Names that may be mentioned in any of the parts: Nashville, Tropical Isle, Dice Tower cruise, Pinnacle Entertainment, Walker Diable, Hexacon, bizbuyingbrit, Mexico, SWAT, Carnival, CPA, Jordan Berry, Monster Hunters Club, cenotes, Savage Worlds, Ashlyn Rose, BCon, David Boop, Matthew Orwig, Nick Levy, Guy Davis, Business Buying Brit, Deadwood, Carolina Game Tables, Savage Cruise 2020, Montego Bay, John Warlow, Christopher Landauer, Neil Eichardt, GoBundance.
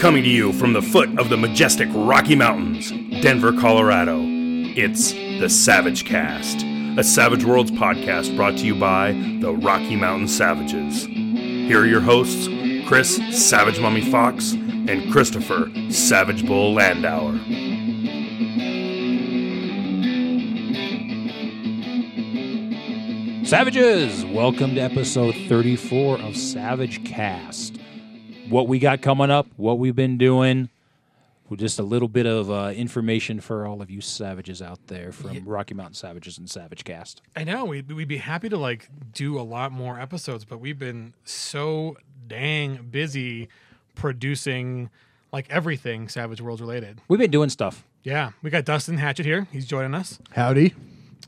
Coming to you from the foot of the majestic Rocky Mountains, Denver, Colorado, it's the Savage Cast, a Savage Worlds podcast brought to you by the Rocky Mountain Savages. Here are your hosts, Chris Savage Mummy Fox and Christopher Savage Bull Landauer. Savages, welcome to episode 34 of Savage Cast. What we got coming up, what we've been doing, just a little bit of information for all of you savages out there from Rocky Mountain Savages and Savage Cast. I know, we'd be happy to like do a lot more episodes, but we've been so dang busy producing like everything Savage Worlds related. We've been doing stuff. Yeah, we got Dustin Hatchett here. He's joining us. Howdy.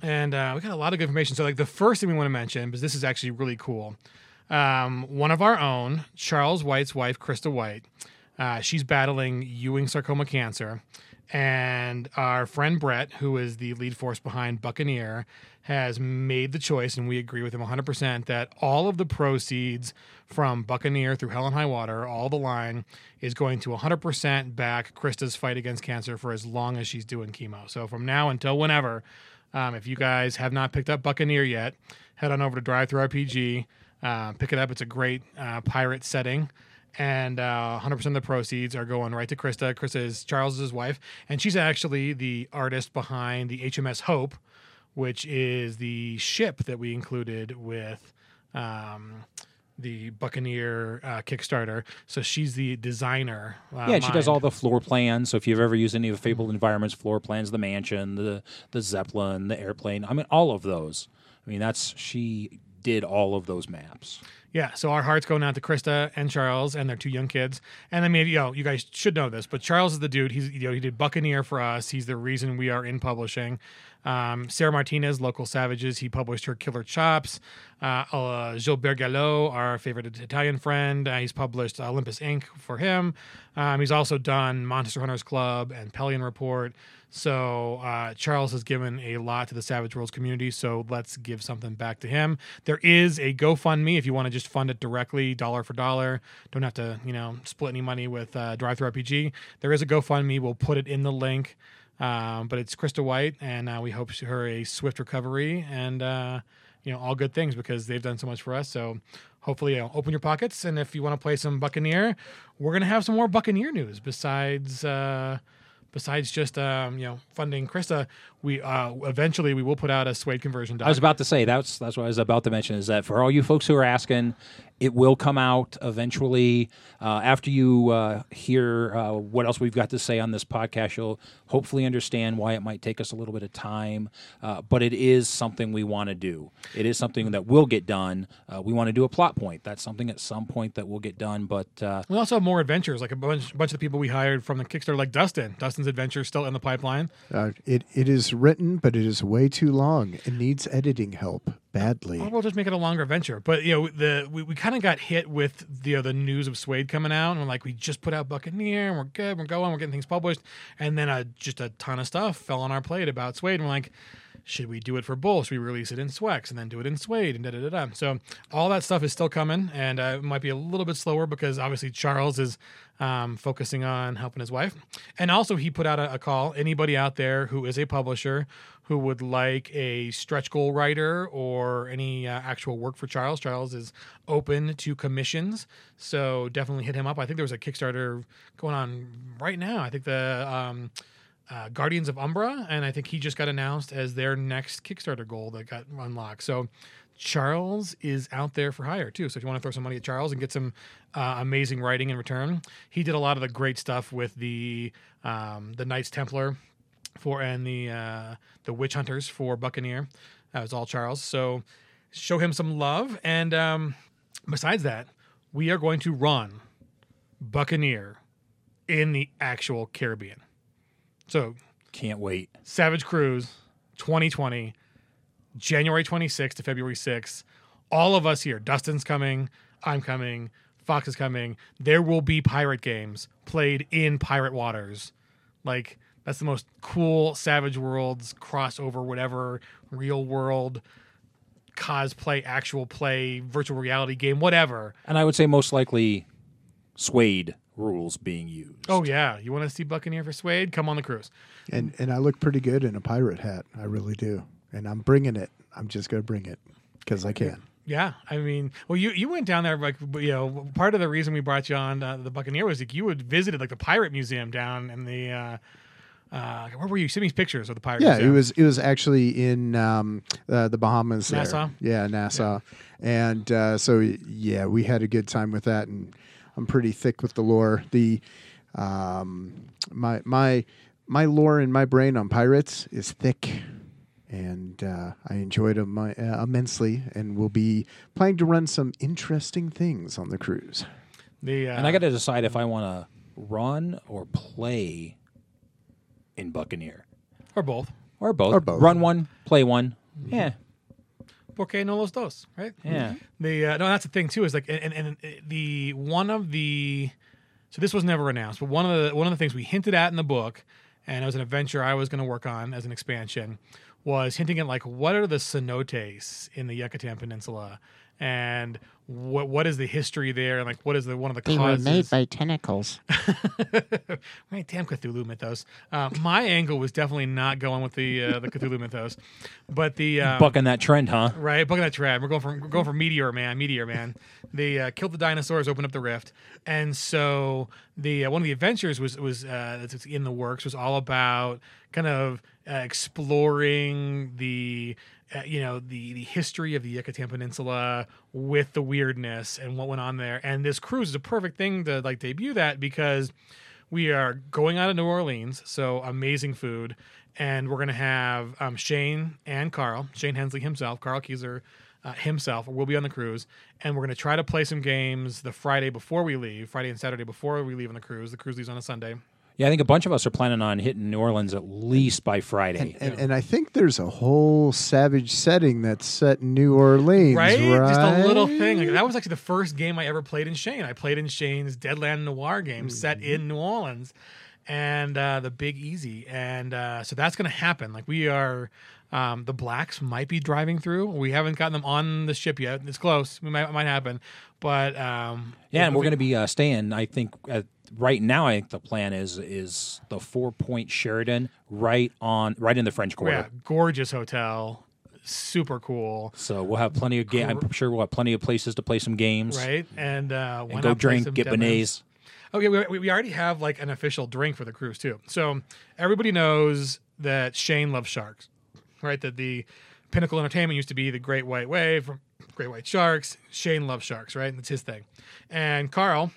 And we got a lot of good information. So like the first thing we want to mention, because this is actually really cool, one of our own, Charles White's wife, Krista White, she's battling Ewing sarcoma cancer, and our friend Brett, who is the lead force behind Buccaneer, has made the choice, and we agree with him 100%, that all of the proceeds from Buccaneer through Hell and High Water, all the line, is going to 100% back Krista's fight against cancer for as long as she's doing chemo. So from now until whenever, if you guys have not picked up Buccaneer yet, head on over to DriveThruRPG. Pick it up. It's a great pirate setting, and 100% of the proceeds are going right to Krista. Krista is Charles's wife, and she's actually the artist behind the HMS Hope, which is the ship that we included with the Buccaneer Kickstarter. So she's the designer. She does all the floor plans. So if you've ever used any of Fabled Environments floor plans, the mansion, the Zeppelin, the airplane, I mean, all of those. I mean, she did all of those maps. Yeah, so our heart's going out to Krista and Charles and their two young kids. And I mean, you guys should know this, but Charles is the dude. He's he did Buccaneer for us. He's the reason we are in publishing. Sarah Martinez, Local Savages, he published her Killer Chops. Gilbert Gallo, our favorite Italian friend, he's published Olympus Inc. for him. He's also done Monster Hunters Club and Pelion Report. So Charles has given a lot to the Savage Worlds community, so let's give something back to him. There is a GoFundMe if you want to just fund it directly, dollar for dollar. Don't have to, split any money with DriveThruRPG. There is a GoFundMe. We'll put it in the link. But it's Krista White, and we hope her a swift recovery and, all good things because they've done so much for us. So hopefully open your pockets, and if you want to play some Buccaneer, we're going to have some more Buccaneer news besides... Besides just funding Krista, we eventually we will put out a suede conversion document. I was about to say that's what I was about to mention is that for all you folks who are asking, it will come out eventually after you hear what else we've got to say on this podcast. You'll hopefully understand why it might take us a little bit of time, but it is something we want to do. It is something that will get done. We want to do a plot point. That's something at some point that will get done. But we also have more adventures, like a bunch of the people we hired from the Kickstarter, like Dustin. Dustin's adventure is still in the pipeline. It is written, but it is way too long. It needs editing help. Badly. Or we'll just make it a longer adventure. But we kind of got hit with the news of Suede coming out, and we're like, we just put out Buccaneer, and we're good, we're going, we're getting things published, and then just a ton of stuff fell on our plate about Suede, and we're like, should we do it for Bull? Should we release it in Swex and then do it in Suede and da-da-da-da? So all that stuff is still coming, and it might be a little bit slower because obviously Charles is focusing on helping his wife. And also he put out a call. Anybody out there who is a publisher who would like a stretch goal writer or any actual work for Charles. Charles is open to commissions, so definitely hit him up. I think there was a Kickstarter going on right now. I think the Guardians of Umbra, and I think he just got announced as their next Kickstarter goal that got unlocked. So Charles is out there for hire, too. So if you want to throw some money at Charles and get some amazing writing in return, he did a lot of the great stuff with the Knights Templar and the Witch Hunters for Buccaneer. That was all Charles. So show him some love. And besides that, we are going to run Buccaneer in the actual Caribbean. So can't wait. Savage Cruise 2020, January 26th to February 6th. All of us here. Dustin's coming. I'm coming. Fox is coming. There will be pirate games played in pirate waters. Like... That's the most cool Savage Worlds crossover, whatever, real world cosplay, actual play, virtual reality game, whatever. And I would say most likely Suede rules being used. Oh, yeah. You want to see Buccaneer for Suede? Come on the cruise. And I look pretty good in a pirate hat. I really do. And I'm bringing it. I'm just going to bring it because I can. Yeah. I mean, well, you went down there, like, you know, part of the reason we brought you on the Buccaneer was like you had visited like the Pirate Museum down in the... where were you? Send me pictures of the Pirate Museum. Yeah, it was actually in the Bahamas. Nassau? There. Yeah, Nassau. Yeah. And so, we had a good time with that. And I'm pretty thick with the lore. The my lore in my brain on pirates is thick. And I enjoyed them immensely and will be planning to run some interesting things on the cruise. And I got to decide if I want to run or play in Buccaneer. Or both. Run one, play one. Mm-hmm. Yeah. Porque no los dos, right? Yeah. Mm-hmm. No, that's the thing too. Is like, and the one of the, so this was never announced, but one of the things we hinted at in the book, and it was an adventure I was going to work on as an expansion, was hinting at like what are the cenotes in the Yucatan Peninsula, and what is the history there, and like what is the one of the causes? They were made by tentacles. Right, damn Cthulhu mythos. My angle was definitely not going with the Cthulhu mythos, but the bucking that trend, huh? Right, bucking that trend. We're going for Meteor Man. They killed the dinosaurs, opened up the rift, and so the one of the adventures was that's in the works was all about kind of exploring the. You know, the history of the Yucatan Peninsula with the weirdness and what went on there. And this cruise is a perfect thing to, like, debut that because we are going out of New Orleans, so amazing food. And we're going to have Shane and Carl, Shane Hensley himself, Carl Kieser himself, will be on the cruise. And we're going to try to play some games the Friday before we leave, Friday and Saturday before we leave on the cruise. The cruise leaves on a Sunday. Yeah, I think a bunch of us are planning on hitting New Orleans at least by Friday. And I think there's a whole Savage setting that's set in New Orleans, right? Just a little thing. Like, that was actually the first game I ever played in Shane. I played in Shane's Deadland Noir game set in New Orleans and the Big Easy. And so that's going to happen. Like we are... the Blacks might be driving through. We haven't gotten them on the ship yet. It's close. It might happen. But yeah, and we're going to be staying, I think, right now, I think the plan is the Four Point Sheridan right in the French Quarter. Yeah, gorgeous hotel. Super cool. So we'll have plenty of games. I'm sure we'll have plenty of places to play some games. Right. And go drink, get beignets. Oh, yeah, we already have like an official drink for the cruise, too. So everybody knows that Shane loves sharks. Right, that the Pinnacle Entertainment used to be the Great White Wave, Great White Sharks. Shane loves sharks, right? That's his thing. And Carl,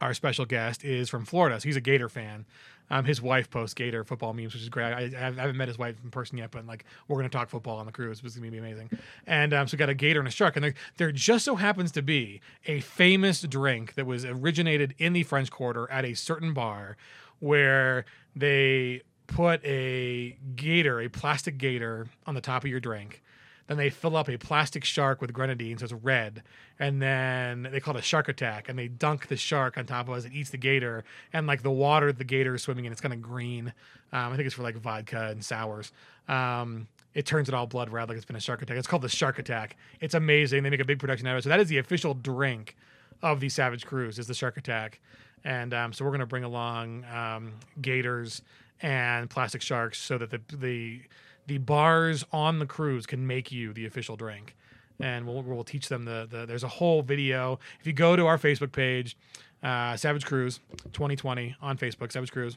our special guest, is from Florida, so he's a Gator fan. His wife posts Gator football memes, which is great. I haven't met his wife in person yet, but like we're going to talk football on the cruise. It's going to be amazing. And so we got a Gator and a shark, and there just so happens to be a famous drink that was originated in the French Quarter at a certain bar where they... put a plastic gator on the top of your drink. Then they fill up a plastic shark with grenadine, so it's red. And then they call it a shark attack, and they dunk the shark on top of us. It eats the gator, and like the water the gator is swimming in, it's kind of green. I think it's for like vodka and sours. It turns it all blood red, like it's been a shark attack. It's called the shark attack. It's amazing. They make a big production out of it. So that is the official drink of the Savage Cruise, is the shark attack. And so we're going to bring along gators and plastic sharks so that the bars on the cruise can make you the official drink. And we'll teach them the there's a whole video. If you go to our Facebook page, Savage Cruise 2020 on Facebook, Savage Cruise,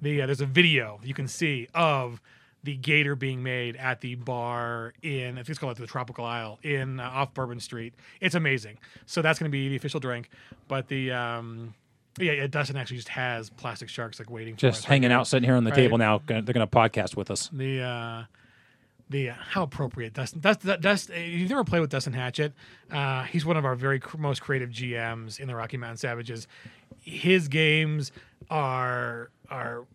there's a video you can see of the gator being made at the bar in, I think it's called the Tropical Isle, in off Bourbon Street. It's amazing. So that's going to be the official drink. But the... Yeah, Dustin actually just has plastic sharks like waiting for us. Just hanging out, sitting here on the table now. They're going to podcast with us. The how appropriate, Dustin. Dustin, if you've never played with Dustin Hatchett, he's one of our very most creative GMs in the Rocky Mountain Savages. His games are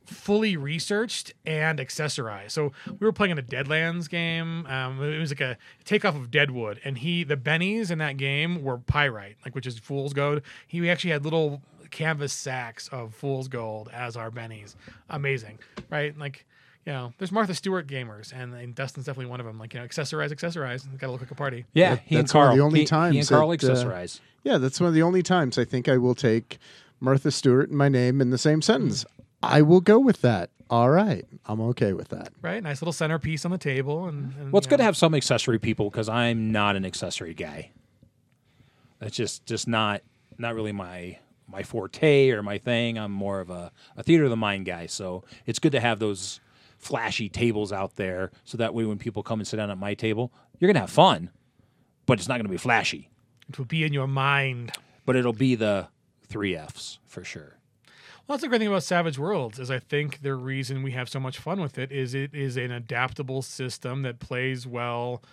fully researched and accessorized. So we were playing in a Deadlands game. It was like a takeoff of Deadwood, and the bennies in that game were pyrite, like which is fool's gold. He actually had little canvas sacks of fool's gold as our bennies. Amazing, right? Like, you know, there's Martha Stewart gamers, and Dustin's definitely one of them. Like, you know, accessorize. Got to look like a party. Yeah, that's one of the only times he and Carl accessorize. Yeah, that's one of the only times I think I will take Martha Stewart and my name in the same sentence. I will go with that. All right. I'm okay with that. Right. Nice little centerpiece on the table. And well, it's good to have some accessory people because I'm not an accessory guy. That's just not really my forte or my thing. I'm more of a theater of the mind guy. So it's good to have those flashy tables out there so that way when people come and sit down at my table, you're going to have fun, but it's not going to be flashy. It will be in your mind. But it'll be the 3 Fs for sure. Well, that's the great thing about Savage Worlds is I think the reason we have so much fun with it is an adaptable system that plays well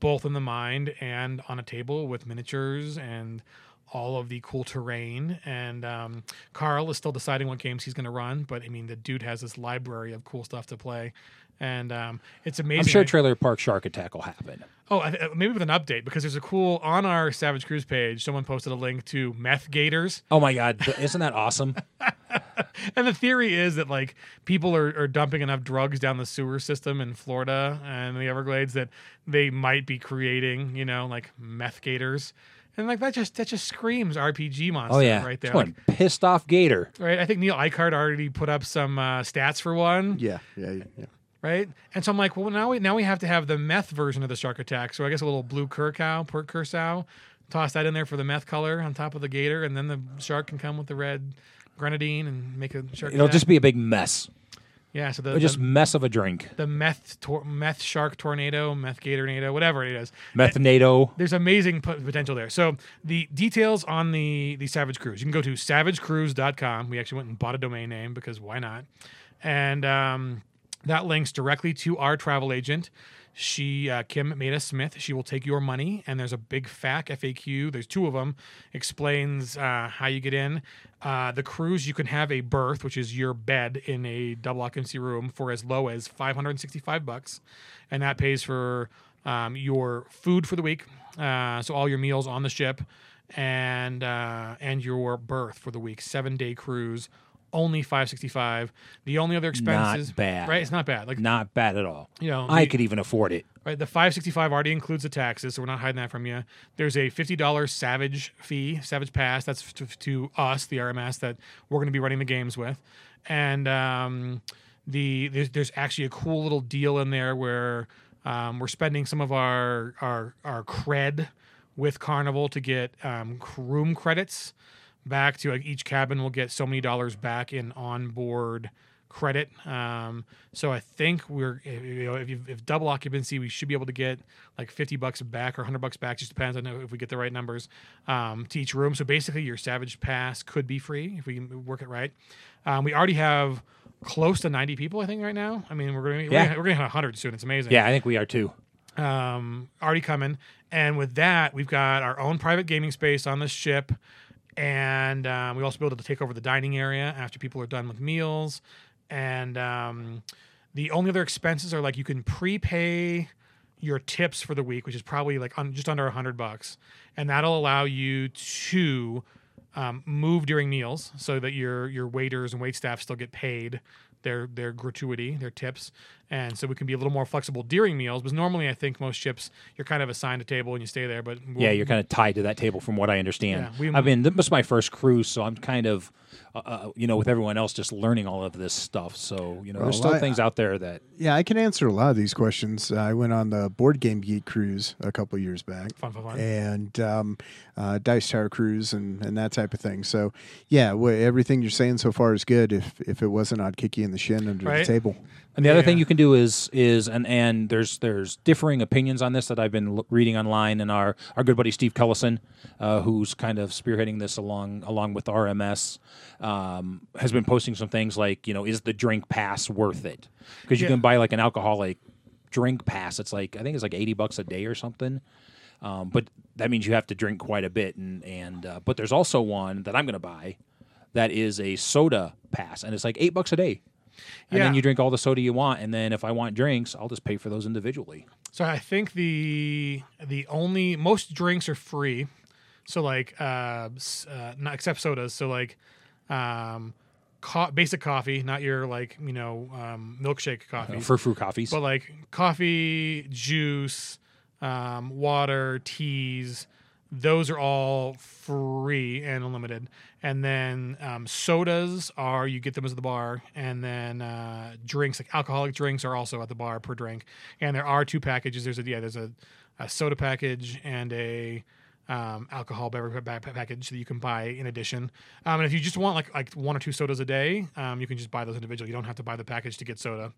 both in the mind and on a table with miniatures and all of the cool terrain. And Carl is still deciding what games he's going to run, but, I mean, the dude has this library of cool stuff to play. And it's amazing. I'm sure Trailer Park Shark Attack will happen. Oh, maybe with an update, because there's a cool, on our Savage Cruise page, someone posted a link to meth gators. Oh, my God. Isn't that awesome? And the theory is that, like, people are dumping enough drugs down the sewer system in Florida and the Everglades that they might be creating, you know, like, meth gators. And, like, that just screams RPG monster right there. Like, pissed off gator. Right? I think Neil Eichardt already put up some stats for one. Yeah. Right? And so I'm like, well, now we have to have the meth version of the shark attack. So I guess a little blue curacao, toss that in there for the meth color on top of the gator, and then the shark can come with the red grenadine and make a shark attack. It'll just be a big mess. Yeah, so just mess of a drink. The meth shark tornado, meth gatornado, whatever it is. Methnado. There's amazing potential there. So the details on the Savage Cruise, you can go to savagecruise.com. We actually went and bought a domain name because why not? And that links directly to our travel agent. She, Kim Maida Smith, she will take your money, and there's a big FAQ. There's two of them. Explains how you get in. The cruise, you can have a berth, which is your bed in a double occupancy room, for as low as $565, and that pays for your food for the week, so all your meals on the ship, and your berth for the week. 7-day cruise. Only $565. The only other expenses, not bad, right? It's not bad, like not bad at all. You know, I could even afford it. Right, the $565 already includes the taxes, so we're not hiding that from you. There's a $50 Savage fee, Savage Pass. That's to us, the RMS that we're going to be running the games with, and there's actually a cool little deal in there where we're spending some of our cred with Carnival to get room credits. Back to, like, each cabin will get so many dollars back in onboard credit. So I think we're, you know, if double occupancy, we should be able to get like $50 back or $100 back. Just depends on if we get the right numbers to each room. So basically, your Savage Pass could be free if we can work it right. We already have close to 90 people, I think, right now. I mean, we're gonna have 100 soon. It's amazing. Yeah, I think we are too. Already coming, and with that, we've got our own private gaming space on the ship. And we also be able to take over the dining area after people are done with meals. And the only other expenses are, like, you can prepay your tips for the week, which is probably like just under $100. And that'll allow you to move during meals so that your waiters and waitstaff still get paid their gratuity, their tips. And so we can be a little more flexible during meals, because normally I think most ships, you're kind of assigned a table and you stay there. But yeah, you're kind of tied to that table from what I understand. Yeah, I mean, this was my first cruise, so I'm kind of, you know, with everyone else just learning all of this stuff. So, you know, there's still things out there that... Yeah, I can answer a lot of these questions. I went on the Board Game Geek cruise a couple years back. Fun. And Dice Tower cruise and that type of thing. So, yeah, everything you're saying so far is good. If it wasn't, I'd kick you in the shin under the table. And the other thing you can do is there's differing opinions on this that I've been reading online, and our good buddy Steve Kellison, who's kind of spearheading this along with RMS, has been posting some things like, you know, is the drink pass worth it? Because you can buy like an alcoholic drink pass. It's like, I think it's like $80 a day or something. But that means you have to drink quite a bit. But there's also one that I'm going to buy that is a soda pass, and it's like $8 a day. And then you drink all the soda you want, and then if I want drinks, I'll just pay for those individually. So I think the only most drinks are free. So like not except sodas. So like basic coffee, not your like, you know, milkshake coffee. Frou-frou coffees. But like coffee, juice, water, teas, those are all free and unlimited. And then sodas are, you get them at the bar. And then drinks, like alcoholic drinks, are also at the bar per drink. And there are two packages. There's a soda package and a alcohol beverage package that you can buy in addition. And if you just want like one or two sodas a day, you can just buy those individually. You don't have to buy the package to get soda.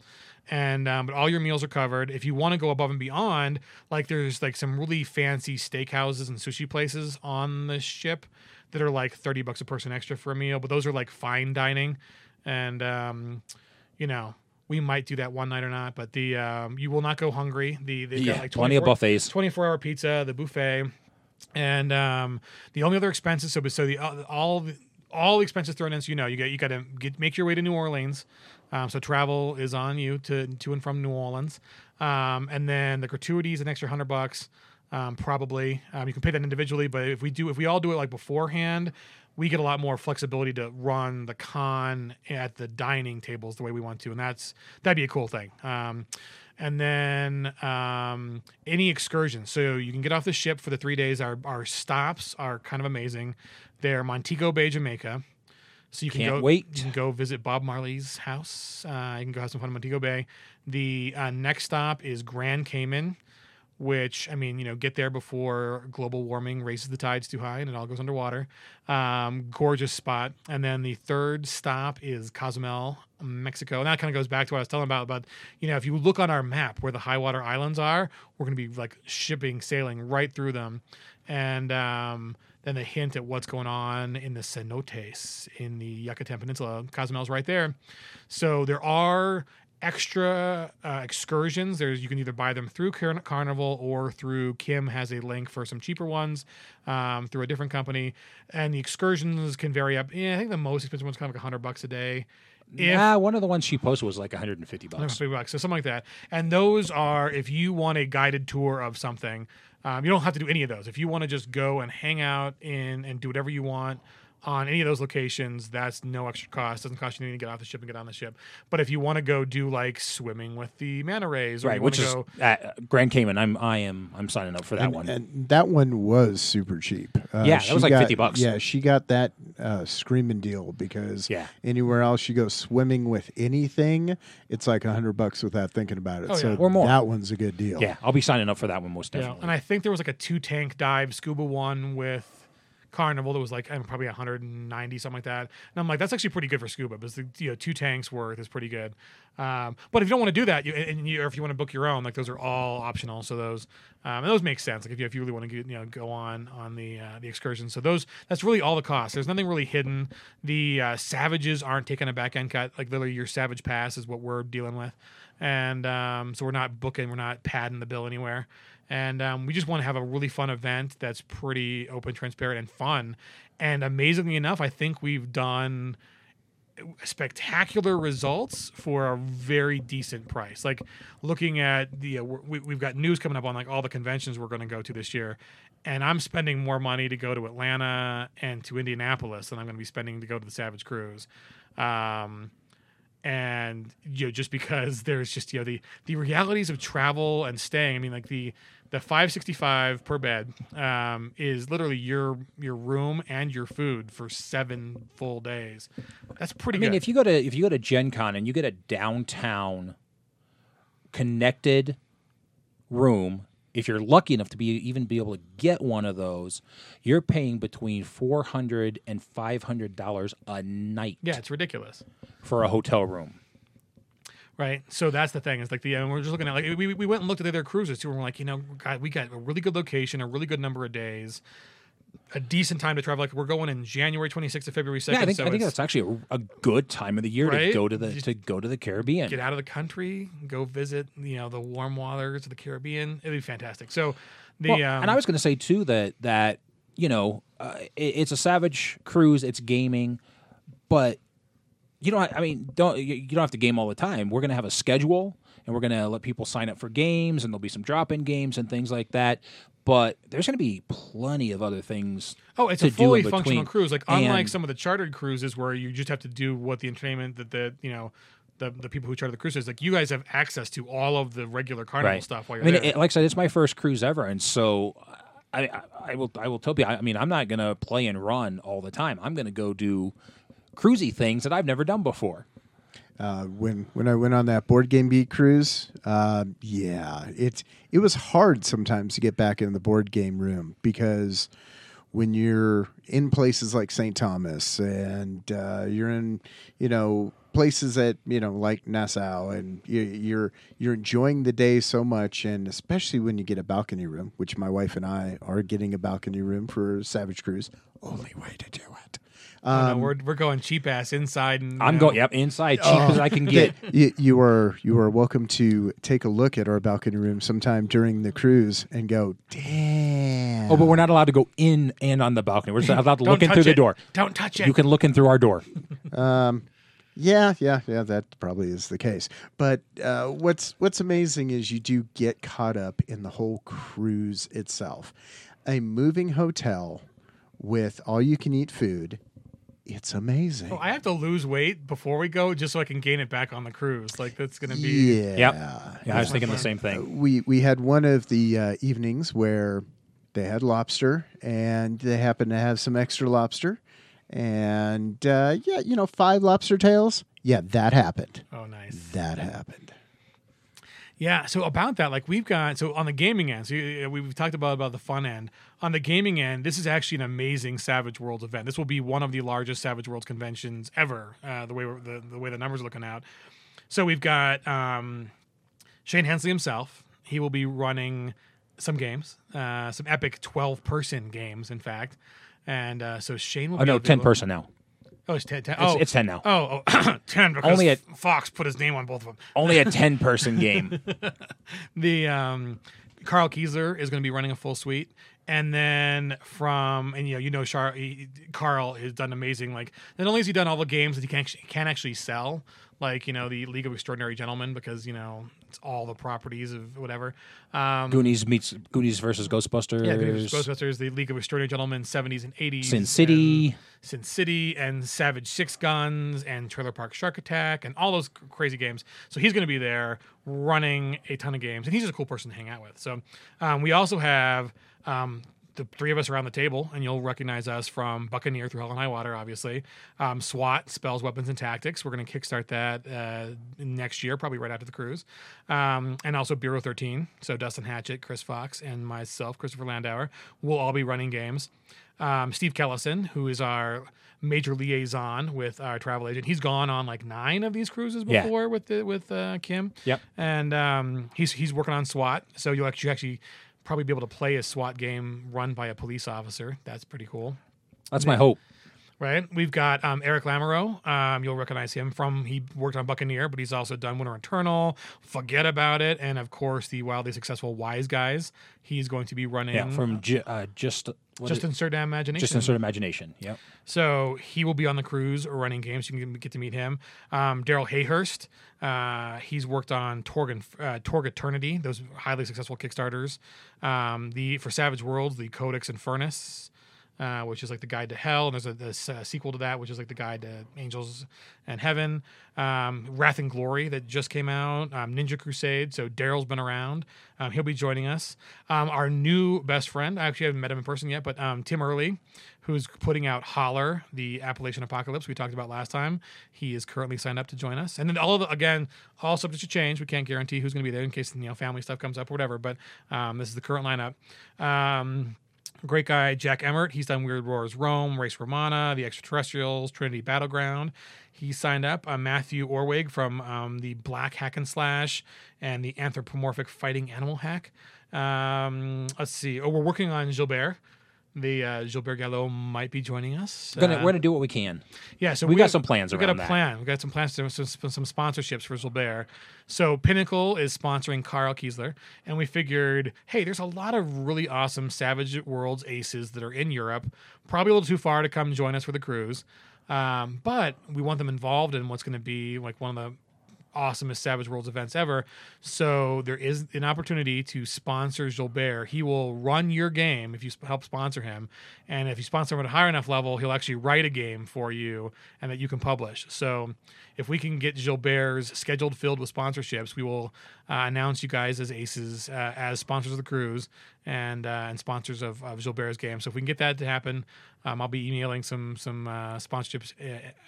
And but all your meals are covered. If you want to go above and beyond, like there's like some really fancy steakhouses and sushi places on the ship that are like $30 a person extra for a meal. But those are like fine dining, and you know, we might do that one night or not. But the you will not go hungry. They've got like 24-hour pizza, the buffet. And the only other expenses, all the expenses thrown in, so you know, you got to make your way to New Orleans, so travel is on you to and from New Orleans, and then the gratuities, an extra $100, probably. You can pay that individually, but if we all do it like beforehand, we get a lot more flexibility to run the con at the dining tables the way we want to, and that'd be a cool thing. And then any excursion. So you can get off the ship for the 3 days. Our stops are kind of amazing. They're Montego Bay, Jamaica. So you can wait. You can go visit Bob Marley's house. You can go have some fun in Montego Bay. The next stop is Grand Cayman, which, I mean, you know, get there before global warming raises the tides too high and it all goes underwater. Gorgeous spot. And then the third stop is Cozumel, Mexico. And that kind of goes back to what I was telling about, you know, if you look on our map where the high water islands are, we're going to be like sailing right through them. And then the hint at what's going on in the cenotes in the Yucatan Peninsula. Cozumel's right there. So there are extra excursions. You can either buy them through Carnival or through Kim has a link for some cheaper ones through a different company. And the excursions can vary up. Yeah, I think the most expensive one's kind of like $100 a day. Yeah, one of the ones she posted was like $150. $150, so something like that. And those are if you want a guided tour of something. You don't have to do any of those. If you want to just go and hang out and do whatever you want on any of those locations, that's no extra cost. Doesn't cost you anything to get off the ship and get on the ship. But if you want to go do like swimming with the manta rays, or right? Which is Grand Cayman. I'm signing up for that one. And that one was super cheap. Yeah, that was like $50. Yeah, she got that screaming deal because anywhere else you go swimming with anything, it's like $100 without thinking about it. Oh, so or more. That one's a good deal. Yeah, I'll be signing up for that one most definitely. Yeah. And I think there was like a 2-tank dive scuba one with Carnival that was like probably 190, something like that, and I'm like, that's actually pretty good for scuba, but it's, you know, 2 tanks worth is pretty good. But if you don't want to do that, or if you want to book your own, like those are all optional. So those and those make sense. Like if you really want to go on the excursion. So those, that's really all the cost. There's nothing really hidden. The savages aren't taking a back end cut. Like literally your savage pass is what we're dealing with, and so we're not padding the bill anywhere. And we just want to have a really fun event that's pretty open, transparent, and fun. And amazingly enough, I think we've done spectacular results for a very decent price. Like looking at the we've got news coming up on like all the conventions we're going to go to this year, and I'm spending more money to go to Atlanta and to Indianapolis than I'm going to be spending to go to the Savage Cruise. And you know, just because there's just, you know, the realities of travel and staying. I mean, like the $565 per bed is literally your room and your food for 7 full days. That's pretty good. I mean, if you go to Gen Con and you get a downtown connected room, if you're lucky enough to be able to get one of those, you're paying between $400 and $500 a night. Yeah, it's ridiculous for a hotel room. Right, so that's the thing. It's like we're just looking at like we went and looked at the other cruises too, and we're like, you know, God, we got a really good location, a really good number of days, a decent time to travel. Like we're going in January 26th to February 2nd. Yeah, I think that's actually a good time of the year, right? to go to the Caribbean, get out of the country, go visit, you know, the warm waters of the Caribbean. It'd be fantastic. So and I was going to say too that you know, it's a Savage Cruise, it's gaming, but You don't. I mean, you don't have to game all the time. We're going to have a schedule, and we're going to let people sign up for games, and there'll be some drop-in games and things like that. But there's going to be plenty of other things. Oh, it's a fully functional cruise, like unlike some of the chartered cruises where you just have to do what the entertainment that the people who charter the cruises, like you guys have access to all of the regular Carnival stuff. While you're there. Like I said, it's my first cruise ever, and so. I will tell you, I'm not going to play and run all the time. I'm going to go do cruisy things that I've never done before. When I went on that Board Game Beat cruise, it was hard sometimes to get back in the board game room because when you're in places like St. Thomas and you're in, places that, like Nassau, and you're enjoying the day so much, and especially when you get a balcony room, which my wife and I are getting a balcony room for Savage Cruise. Only way to do it. We're going cheap ass inside, and I'm going inside cheap as I can get. You are welcome to take a look at our balcony room sometime during the cruise and go, damn. Oh, but we're not allowed to go in and on the balcony. We're just allowed to look in through the door. Don't touch it. You can look in through our door. Yeah, that probably is the case. But what's amazing is you do get caught up in the whole cruise itself. A moving hotel with all-you-can-eat food, it's amazing. Oh, I have to lose weight before we go just so I can gain it back on the cruise. Like, that's going to be... Yeah. Yep. Yeah, I was thinking the same thing. We had one of the evenings where they had lobster, and they happened to have some extra lobster. And, 5 lobster tails. Yeah, that happened. Oh, nice. That happened. Yeah, so about that, like we've got, so on the gaming end, so we've talked about the fun end. On the gaming end, this is actually an amazing Savage Worlds event. This will be one of the largest Savage Worlds conventions ever, the way the numbers are looking out. So we've got Shane Hensley himself. He will be running some games, some epic 12-person games, in fact. And so Shane will be... Oh, no, 10-person now. Oh, it's 10. It's 10 now. Oh 10 because only Fox put his name on both of them. Only a 10-person game. The Carl Kieser is going to be running a full suite. And then Carl has done amazing, like, not only has he done all the games that he can actually sell, like, the League of Extraordinary Gentlemen, because, it's all the properties of whatever. Goonies versus Ghostbusters. Yeah, Goonies versus Ghostbusters, the League of Extraordinary Gentlemen, 70s and 80s. Sin City and Savage Six Guns and Trailer Park Shark Attack and all those crazy games. So he's going to be there running a ton of games, and he's just a cool person to hang out with. So we also have... the three of us around the table, and you'll recognize us from Buccaneer Through Hell and High Water, obviously. SWAT, Spells, Weapons, and Tactics. We're going to kickstart that next year, probably right after the cruise. And also Bureau 13. So Dustin Hatchett, Chris Fox, and myself, Christopher Landauer, will all be running games. Steve Kellison, who is our major liaison with our travel agent. He's gone on like 9 of these cruises before with Kim. Yep. And he's working on SWAT. So you'll actually probably be able to play a SWAT game run by a police officer. That's pretty cool. That's my hope. Right? We've got Eric Lamoureux. You'll recognize him from, he worked on Buccaneer, but he's also done Winter Eternal, Forget About It, and of course the wildly successful Wise Guys. He's going to be running from Just Insert Imagination. Yeah. So he will be on the cruise or running games. You can get to meet him. Daryl Hayhurst. He's worked on Torg Eternity, those highly successful Kickstarters. For Savage Worlds, the Codex Infernus, which is like the guide to hell, and there's a sequel to that, which is like the guide to angels and heaven. Wrath and Glory that just came out. Ninja Crusade. So Daryl's been around. He'll be joining us. Our new best friend, I actually haven't met him in person yet, but Tim Early, who's putting out Holler, the Appalachian Apocalypse we talked about last time. He is currently signed up to join us. And then all subject to change. We can't guarantee who's going to be there in case family stuff comes up or whatever, but this is the current lineup. Great guy, Jack Emmert. He's done Weird Roars Rome, Race Romana, The Extraterrestrials, Trinity Battleground. He signed up. Matthew Orwig from the Black Hack and Slash and the Anthropomorphic Fighting Animal Hack. Let's see. Oh, we're working on Gilbert. The Gilbert Gallo might be joining us. We're going to do what we can. Yeah, so we got some plans around that. We got some plans to some sponsorships for Gilbert. So Pinnacle is sponsoring Carl Kiesler, and we figured, hey, there's a lot of really awesome Savage Worlds aces that are in Europe, probably a little too far to come join us for the cruise. But we want them involved in what's going to be like one of the awesomest Savage Worlds events ever. So there is an opportunity to sponsor Gilbert. He will run your game if you help sponsor him. And if you sponsor him at a high enough level, he'll actually write a game for you and that you can publish. So if we can get Gilbert's scheduled filled with sponsorships, we will announce you guys as aces, as sponsors of the cruise and sponsors of Gilbert's game. So if we can get that to happen, I'll be emailing some sponsorships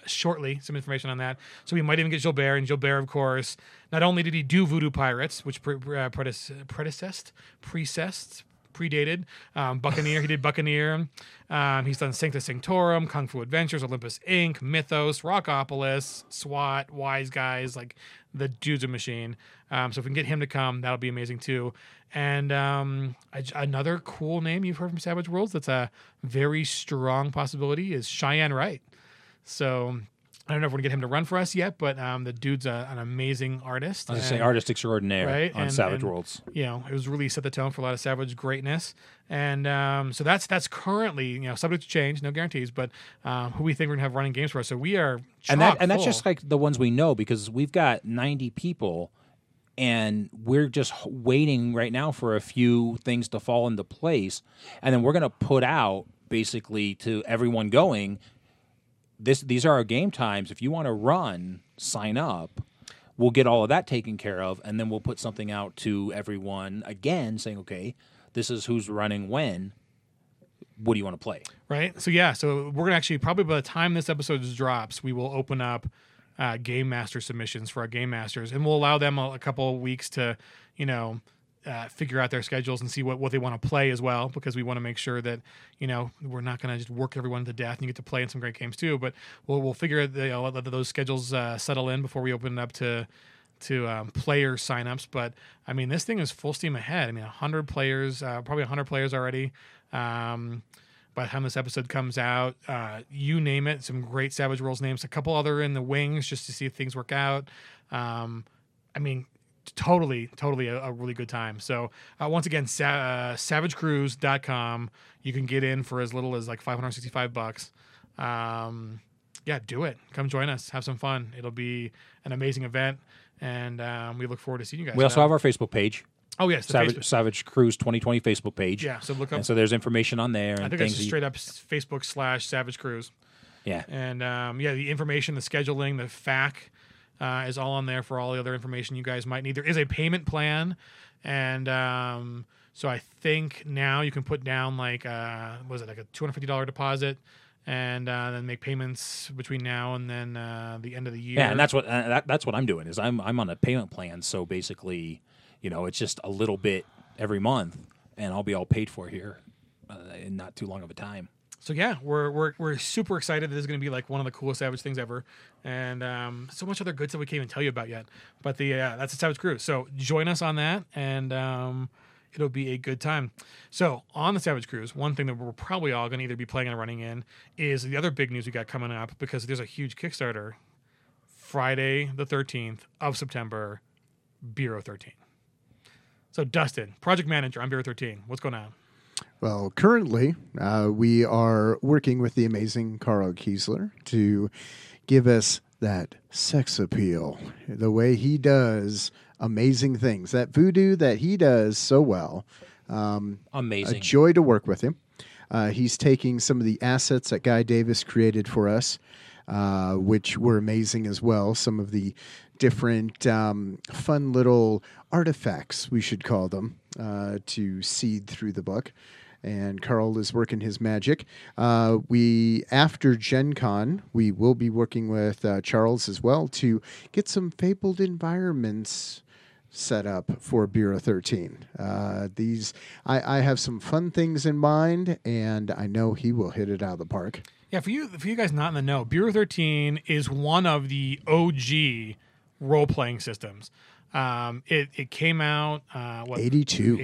shortly, some information on that. So we might even get Gilbert, and Gilbert, of course, not only did he do Voodoo Pirates, which predated Buccaneer. He did Buccaneer. He's done Sancta Sanctorum, Kung Fu Adventures, Olympus Inc., Mythos, Rockopolis, SWAT, Wise Guys, like the dude's a machine. So if we can get him to come, that'll be amazing too. And another cool name you've heard from Savage Worlds that's a very strong possibility is Cheyenne Wright. So I don't know if we're going to get him to run for us yet, but the dude's an amazing artist. I was saying artist extraordinaire, right? On Savage Worlds. You know, it was really set the tone for a lot of Savage greatness. And so that's currently, you know, subject to change, no guarantees, but who we think we're going to have running games for us. So we are that's just like the ones we know, because we've got 90 people, and we're just waiting right now for a few things to fall into place. And then we're going to put out, basically, to everyone going, these are our game times. If you want to run, sign up. We'll get all of that taken care of, and then we'll put something out to everyone again saying, okay, this is who's running when. What do you want to play? Right. So, yeah. So we're going to actually probably by the time this episode drops, we will open up Game Master submissions for our Game Masters, and we'll allow them a couple of weeks to, you know, figure out their schedules and see what they want to play as well, because we want to make sure that, you know, we're not going to just work everyone to death, and you get to play in some great games too. But we'll figure out let those schedules settle in before we open it up to player signups. But I mean, this thing is full steam ahead. I mean, 100 players, probably 100 players already. By the time this episode comes out, you name it, some great Savage Worlds names, a couple other in the wings just to see if things work out. I mean, totally a really good time. So once again, savagecruise.com. You can get in for as little as like $565. Yeah, do it. Come join us. Have some fun. It'll be an amazing event, and we look forward to seeing you guys. We also have our Facebook page. Oh, yes. Savage Cruise 2020 Facebook page. Yeah, so look up. And so there's information on there. And I think it's just straight up Facebook/Savage Cruise. Yeah. And, yeah, the information, the scheduling, the FAQ is all on there for all the other information you guys might need. There is a payment plan. And so I think now you can put down like, a $250 deposit, and then make payments between now and then the end of the year. Yeah, and that's what I'm doing is I'm on a payment plan. So basically, you know, it's just a little bit every month, and I'll be all paid for here in not too long of a time. So yeah, we're super excited. This is going to be like one of the coolest Savage things ever, and so much other good stuff we can't even tell you about yet. But that's the Savage Cruise. So join us on that, and it'll be a good time. So on the Savage Cruise, one thing that we're probably all going to either be playing and running in is the other big news we got coming up, because there's a huge Kickstarter Friday the 13th of September, Bureau 13. So, Dustin, project manager on Bureau 13, what's going on? Well, currently, we are working with the amazing Carl Kieser to give us that sex appeal, the way he does amazing things, that voodoo that he does so well. Amazing. A joy to work with him. He's taking some of the assets that Guy Davis created for us, which were amazing as well. Some of the different fun little artifacts, we should call them, to seed through the book. And Carl is working his magic. After Gen Con, we will be working with Charles as well to get some fabled environments set up for Bureau 13. I have some fun things in mind, and I know he will hit it out of the park. Yeah, for you guys not in the know, Bureau 13 is one of the OG role-playing systems. It came out 82.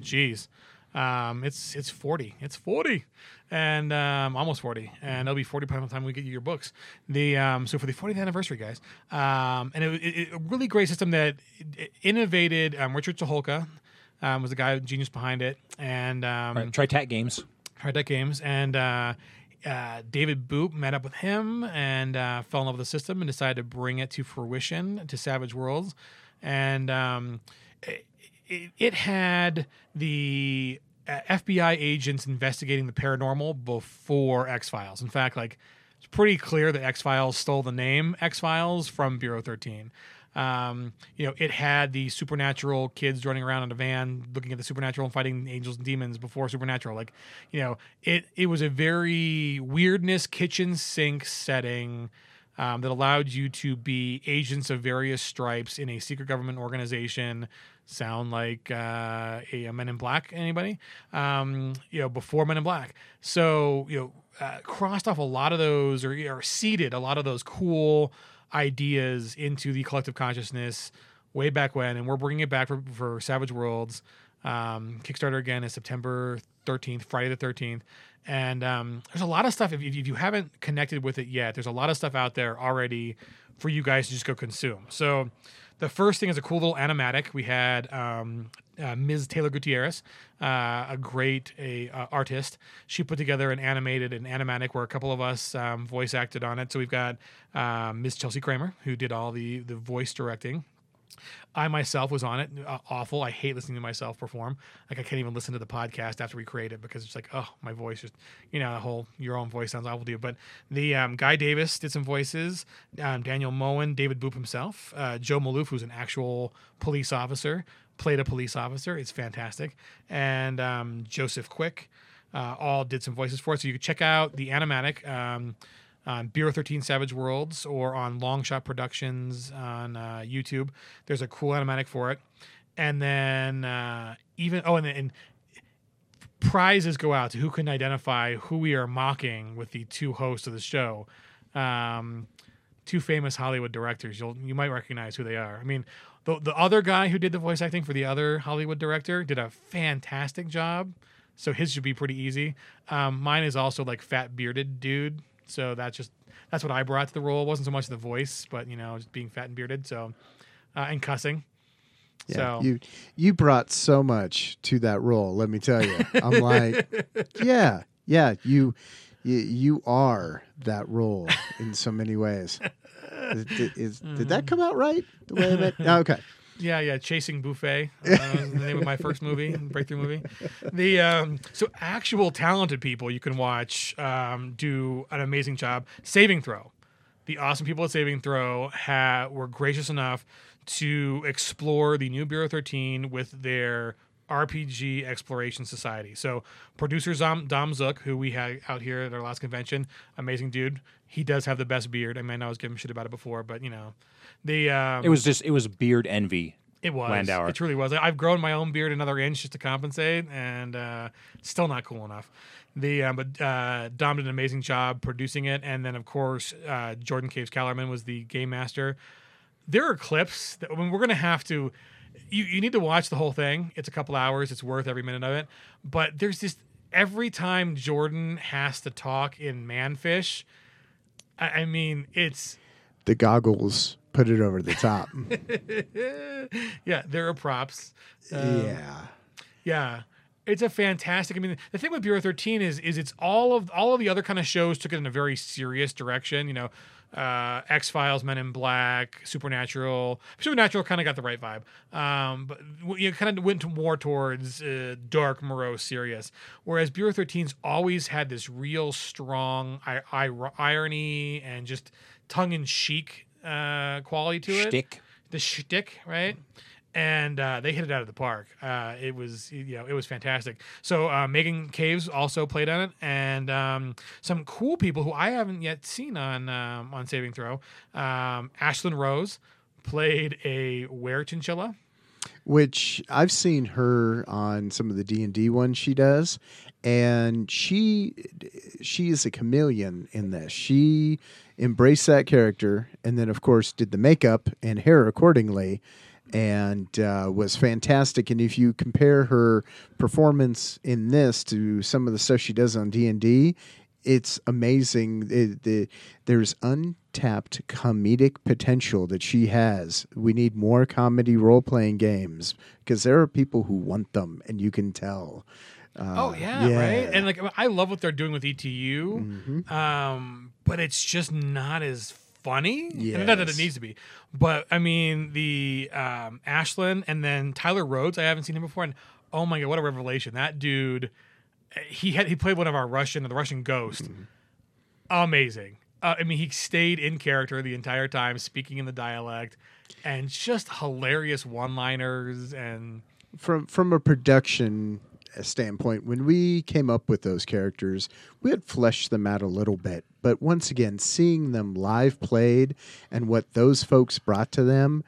Jeez. It's 40. It's 40. And almost 40. And it'll be 40 by the time we get you your books. So for the 40th anniversary, guys. And it a really great system that it innovated. Richard Toholka was the guy, genius behind it. And Tri-Tac Games. And David Boop met up with him and fell in love with the system and decided to bring it to fruition to Savage Worlds. And it had the FBI agents investigating the paranormal before X-Files. In fact, like, it's pretty clear that X-Files stole the name X-Files from Bureau 13. You know, it had the supernatural kids running around in a van looking at the supernatural and fighting angels and demons before Supernatural. Like, you know, it was a very weirdness kitchen sink setting that allowed you to be agents of various stripes in a secret government organization. Sound like a Men in Black, anybody? You know, before Men in Black. So, you know, crossed off a lot of those or seeded a lot of those cool ideas into the collective consciousness way back when, and we're bringing it back for Savage Worlds. Kickstarter again is September 13th, Friday the 13th. And there's a lot of stuff. If you haven't connected with it yet, there's a lot of stuff out there already for you guys to just go consume. So the first thing is a cool little animatic. We had Ms. Taylor Gutierrez, a great artist. She put together an animatic where a couple of us voice acted on it. So we've got Ms. Chelsea Kramer, who did all the voice directing. I myself was on it. Awful. I hate listening to myself perform. Like, I can't even listen to the podcast after we create it because it's like, oh, my voice just, you know, the whole your own voice sounds awful to you. But the Guy Davis did some voices. Daniel Moen, David Boop himself, Joe Maloof, who's an actual police officer, played a police officer. It's fantastic. And Joseph Quick all did some voices for it. So you can check out the animatic on Bureau 13 Savage Worlds or on Longshot Productions on YouTube. There's a cool animatic for it. And then and prizes go out to who can identify who we are mocking with the two hosts of the show. Two famous Hollywood directors. You might recognize who they are. I mean, the other guy who did the voice acting for the other Hollywood director did a fantastic job. So his should be pretty easy. Mine is also like fat bearded dude. So that's what I brought to the role. It wasn't so much the voice, but, you know, just being fat and bearded. So and cussing. Yeah, so you brought so much to that role. Let me tell you, I'm like, yeah, you are that role in so many ways. Did that come out right? The way I meant? Oh, okay. Yeah. Chasing Buffet was the name of my first movie, breakthrough movie. The so actual talented people you can watch do an amazing job. Saving Throw, the awesome people at Saving Throw were gracious enough to explore the new Bureau 13 with their RPG Exploration Society. So producer Dom Zook, who we had out here at our last convention, amazing dude. He does have the best beard. I mean, I was giving shit about it before, but, you know, it was beard envy. It was. Landauer. It truly was. I've grown my own beard another inch just to compensate, and still not cool enough. But Dom did an amazing job producing it, and then, of course, Jordan Caves-Kallerman was the game master. There are clips that we're going to have to. You need to watch the whole thing. It's a couple hours. It's worth every minute of it. But there's just every time Jordan has to talk in Manfish, I mean, it's... The goggles put it over the top. Yeah, there are props. Yeah. It's a fantastic... I mean, the thing with Bureau 13 is it's all of the other kind of shows took it in a very serious direction, you know. X-Files, Men in Black, Supernatural. Supernatural kind of got the right vibe. But it kind of went more towards dark, morose, serious. Whereas Bureau 13's always had this real strong irony and just tongue-in-cheek quality to it. Shtick. The shtick, right? And they hit it out of the park. It was fantastic. So Megan Caves also played on it, and some cool people who I haven't yet seen on Saving Throw. Ashlyn Rose played a were-chinchilla, which I've seen her on some of the D&D ones she does, and she is a chameleon in this. She embraced that character, and then of course did the makeup and hair accordingly. And was fantastic. And if you compare her performance in this to some of the stuff she does on D&D, it's amazing. There's untapped comedic potential that she has. We need more comedy role-playing games because there are people who want them, and you can tell. Right? And like, I love what they're doing with ETU, but it's just not as funny. And not that it needs to be, but I mean, the Ashland and then Tyler Rhodes, I haven't seen him before, and oh my God, what a revelation. That dude, he played one of our the Russian ghost. Amazing. I mean, he stayed in character the entire time, speaking in the dialect, and just hilarious one-liners. And from a production standpoint, when we came up with those characters, we had fleshed them out a little bit. But once again, seeing them live played and what those folks brought to them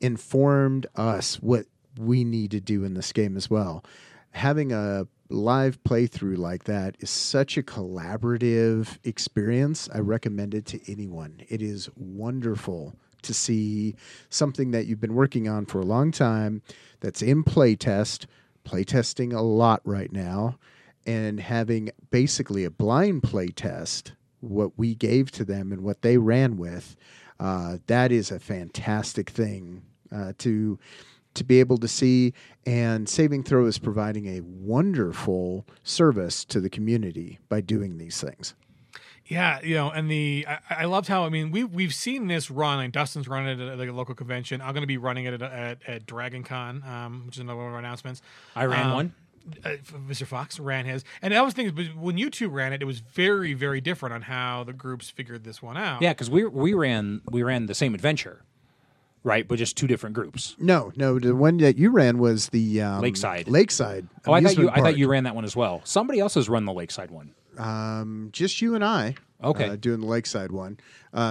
informed us what we need to do in this game as well. Having a live playthrough like that is such a collaborative experience. I recommend it to anyone. It is wonderful to see something that you've been working on for a long time that's in playtesting a lot right now, and having basically a blind playtest, what we gave to them and what they ran with, that is a fantastic thing to be able to see. And Saving Throw is providing a wonderful service to the community by doing these things. Yeah, you know, and I loved how, I mean, we've seen this run. Like Dustin's running it at a local convention. I'm going to be running it at Dragon Con, which is another one of our announcements. I ran one. Mr. Fox ran his. And I was thinking, when you two ran it, it was very, very different on how the groups figured this one out. Yeah, because we ran the same adventure. Right, but just two different groups. No, the one that you ran was the Lakeside. Oh, I thought you ran that one as well. Somebody else has run the Lakeside one. Just you and I. Okay, doing the Lakeside one.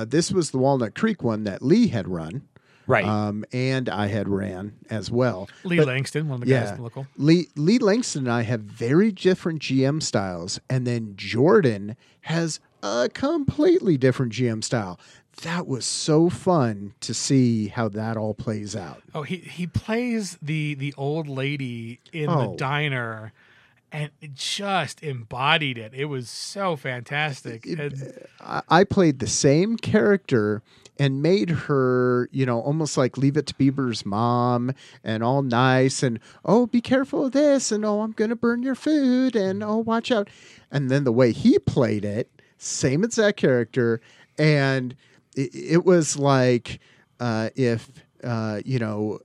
This was the Walnut Creek one that Lee had run. Right, and I had ran as well. Langston, one of the guys in the local. Lee Langston and I have very different GM styles, and then Jordan has a completely different GM style. That was so fun to see how that all plays out. Oh, he plays the old lady in the diner, and it just embodied it. It was so fantastic. I played the same character and made her, you know, almost like Leave It to Beaver's mom, and all nice, and oh, be careful of this, and oh, I'm going to burn your food, and oh, watch out. And then the way he played it, same exact character, and it was like Mel and Alice, you know,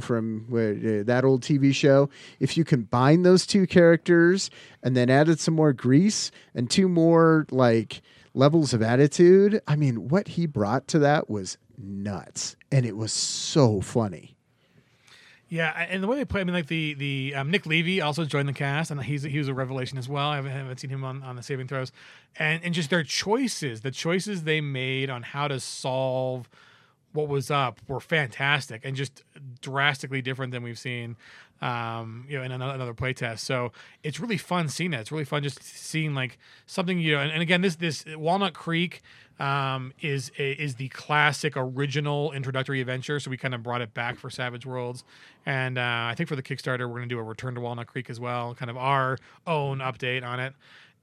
from that old TV show. If you combine those two characters and then added some more grease and two more like levels of attitude, I mean, what he brought to that was nuts, and it was so funny. Yeah, and the way they play, I mean, like the Nick Levy also joined the cast, and he was a revelation as well. I haven't seen him on the Saving Throws, and just their choices, the choices they made on how to solve what was up were fantastic and just drastically different than we've seen, you know, in another playtest. So it's really fun seeing that. It's really fun just seeing like something, you know. And again, this Walnut Creek is the classic original introductory adventure. So we kind of brought it back for Savage Worlds, and I think for the Kickstarter we're going to do a Return to Walnut Creek as well, kind of our own update on it.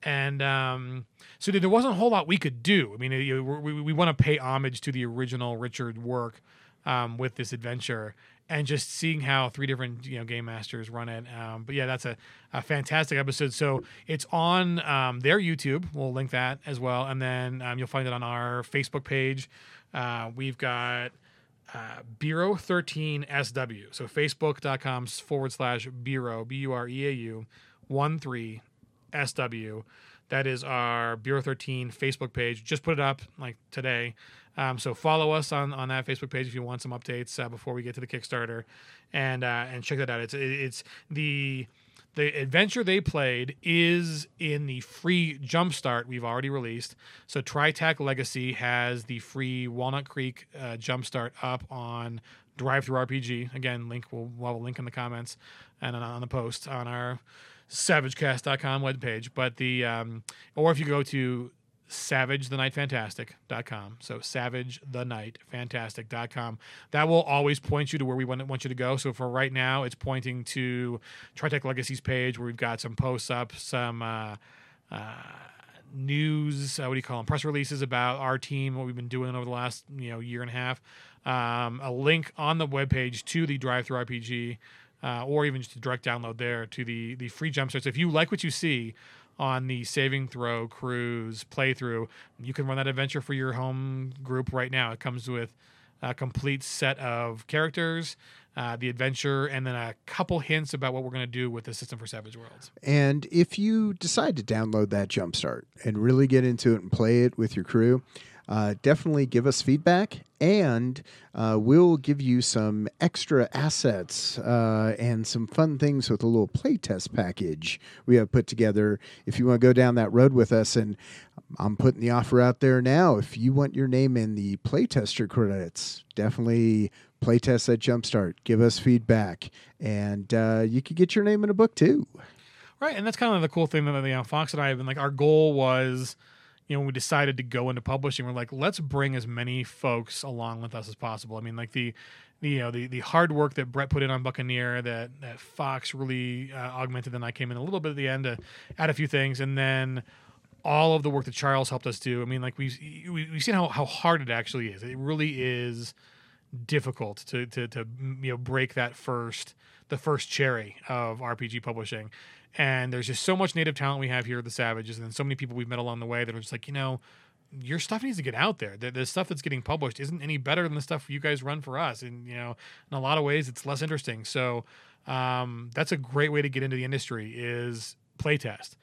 And so there wasn't a whole lot we could do. I mean, we want to pay homage to the original Richard work with this adventure, and just seeing how three different, you know, game masters run it. But yeah, that's a fantastic episode. So it's on their YouTube. We'll link that as well, and then you'll find it on our Facebook page. We've got Bureau 13 SW. So facebook.com/Bureau BUREAU 13. SW. That is our Bureau 13 Facebook page. Just put it up like today. So follow us on that Facebook page if you want some updates before we get to the Kickstarter, and check that out. It's the adventure they played is in the free Jumpstart we've already released. So TriTac Legacy has the free Walnut Creek Jumpstart up on DriveThruRPG. Again, we'll have a link in the comments and on the post on our SavageCast.com webpage, but or if you go to SavageTheNightFantastic.com, so SavageTheNightFantastic.com, that will always point you to where we want you to go. So for right now, it's pointing to TriTech Legacy's page, where we've got some posts up, some news, press releases about our team, what we've been doing over the last year and a half. A link on the webpage to the DriveThruRPG or even just a direct download there to the free jump starts. If you like what you see on the Saving Throw Cruise playthrough, you can run that adventure for your home group right now. It comes with a complete set of characters, the adventure, and then a couple hints about what we're going to do with the system for Savage Worlds. And if you decide to download that jumpstart and really get into it and play it with your crew, definitely give us feedback, and we'll give you some extra assets and some fun things with a little playtest package we have put together. If you want to go down that road with us, and I'm putting the offer out there now, if you want your name in the playtester credits, definitely playtest that Jumpstart. Give us feedback, and you could get your name in a book too. Right, and that's kind of the cool thing that Fox and I have been like. Our goal was, you know, when we decided to go into publishing, we're like, let's bring as many folks along with us as possible. I mean, like the hard work that Brett put in on Buccaneer, that Fox really augmented, and I came in a little bit at the end to add a few things, and then all of the work that Charles helped us do. I mean, like we've seen how hard it actually is. It really is difficult to break the first cherry of RPG publishing. And there's just so much native talent we have here at the Savages, and then so many people we've met along the way that are just like, your stuff needs to get out there. The stuff that's getting published isn't any better than the stuff you guys run for us. And, in a lot of ways, it's less interesting. So that's a great way to get into the industry is playtest.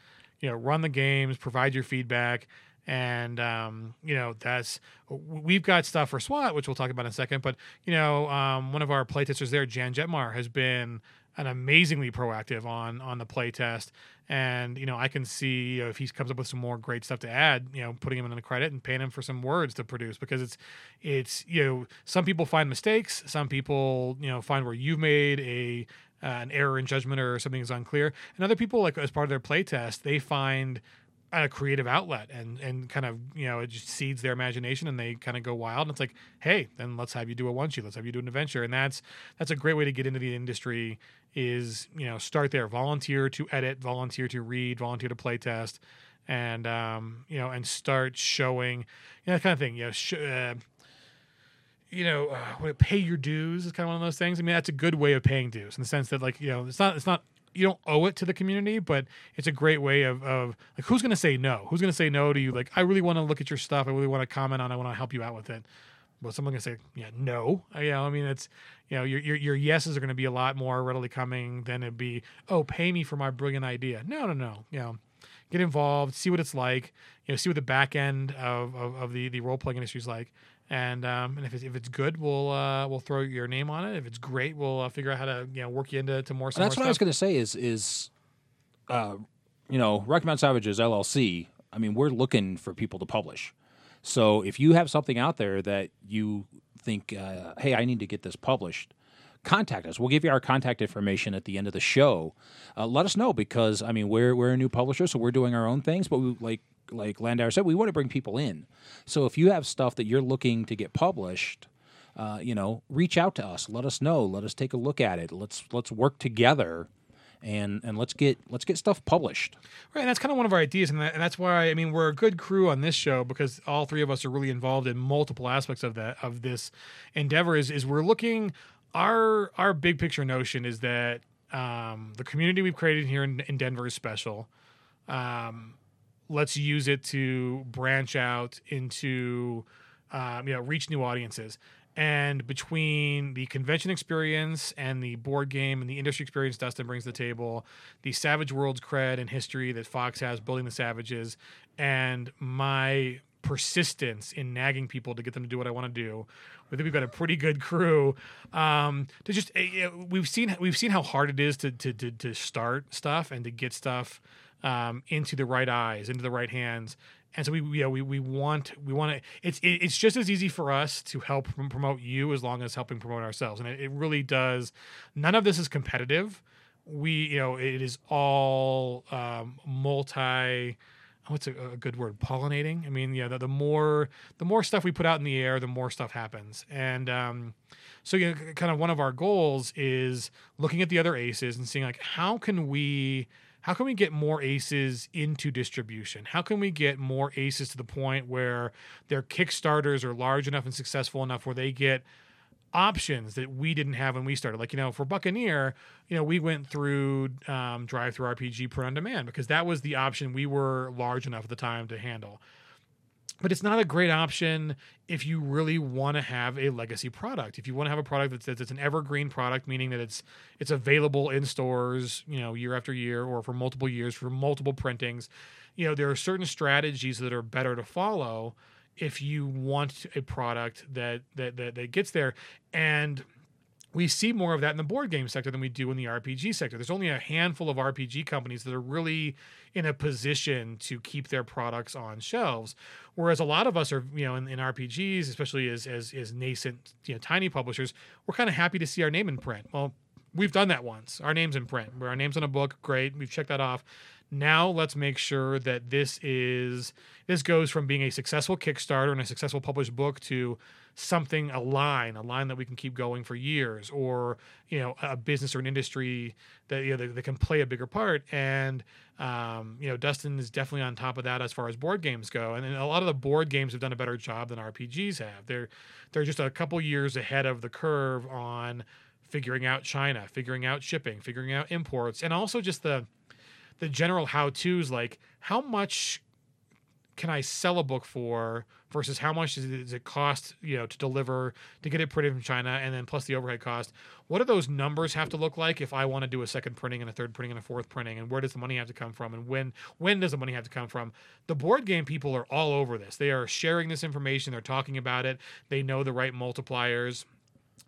Run the games, provide your feedback. And, we've got stuff for SWAT, which we'll talk about in a second. But, one of our playtesters there, Jan Jetmar, has been an amazingly proactive on the playtest, and I can see if he comes up with some more great stuff to add, putting him in the credit and paying him for some words to produce, because it's some people find mistakes, some people find where you've made an error in judgment or something is unclear, and other people, like as part of their playtest, they find a creative outlet and kind of, it just seeds their imagination and they kind of go wild. And it's like, hey, then let's have you do a one-sheet. Let's have you do an adventure. And that's a great way to get into the industry is, start there. Volunteer to edit, volunteer to read, volunteer to play test, and, and start showing, that kind of thing. Pay your dues is kind of one of those things. I mean, that's a good way of paying dues in the sense that, like, it's not you don't owe it to the community, but it's a great way of like, who's going to say no? Who's going to say no to you? Like, I really want to look at your stuff. I really want to comment on it. I want to help you out with it. Well, someone going to say, no. Your yeses are going to be a lot more readily coming than it'd be, oh, pay me for my brilliant idea. No. Get involved, see what it's like, see what the back end of the role-playing industry is like. And if it's good, we'll throw your name on it. If it's great, we'll figure out how to work you into more. That's what I was going to say. Is Rocky Mountain Savages LLC. I mean, we're looking for people to publish. So if you have something out there that you think, hey, I need to get this published, contact us. We'll give you our contact information at the end of the show. Let us know, because I mean we're a new publisher, so we're doing our own things, but we like Landauer said, we want to bring people in. So if you have stuff that you're looking to get published, reach out to us. Let us know. Let us take a look at it. Let's work together, and let's get stuff published. Right, and that's kind of one of our ideas, and that's why we're a good crew on this show, because all three of us are really involved in multiple aspects of that of this endeavor. Is we're looking our big picture notion is that the community we've created here in Denver is special. Let's use it to branch out into, reach new audiences. And between the convention experience and the board game and the industry experience Dustin brings to the table, the Savage Worlds cred and history that Fox has building the Savages, and my persistence in nagging people to get them to do what I want to do, I think we've got a pretty good crew. We've seen how hard it is to start stuff and to get stuff into the right eyes, into the right hands, and so we want to. It's just as easy for us to help promote you as long as helping promote ourselves, and it really does. None of this is competitive. It is all multi. What's a good word? Pollinating. The more stuff we put out in the air, the more stuff happens. And kind of one of our goals is looking at the other aces and seeing like how can we get more aces into distribution? How can we get more aces to the point where their Kickstarters are large enough and successful enough where they get options that we didn't have when we started. Like, you know, for Buccaneer, you know, we went through DriveThruRPG print on demand because that was the option we were large enough at the time to handle. But it's not a great option if you really want to have a legacy product. If you want to have a product that's an evergreen product, meaning that it's available in stores, you know, year after year or for multiple years, for multiple printings, you know, there are certain strategies that are better to follow if you want a product that gets there. And we see more of that in the board game sector than we do in the RPG sector. There's only a handful of RPG companies that are really in a position to keep their products on shelves. Whereas a lot of us are, you know, in RPGs, especially as nascent, you know, tiny publishers, we're kind of happy to see our name in print. Well, we've done that once. Our name's in print. Our name's on a book. Great. We've checked that off. Now let's make sure that this goes from being a successful Kickstarter and a successful published book to something, a line that we can keep going for years, or, you know, a business or an industry that, you know, that can play a bigger part. And, you know, Dustin is definitely on top of that as far as board games go. And a lot of the board games have done a better job than RPGs have. They're just a couple years ahead of the curve on figuring out China, figuring out shipping, figuring out imports, and also just the general how-tos, like how much can I sell a book for versus how much does it cost, you know, to deliver, to get it printed from China, and then plus the overhead cost. What do those numbers have to look like if I want to do a second printing and a third printing and a fourth printing, and where does the money have to come from, and when does the money have to come from? The board game people are all over this. They are sharing this information. They're talking about it. They know the right multipliers.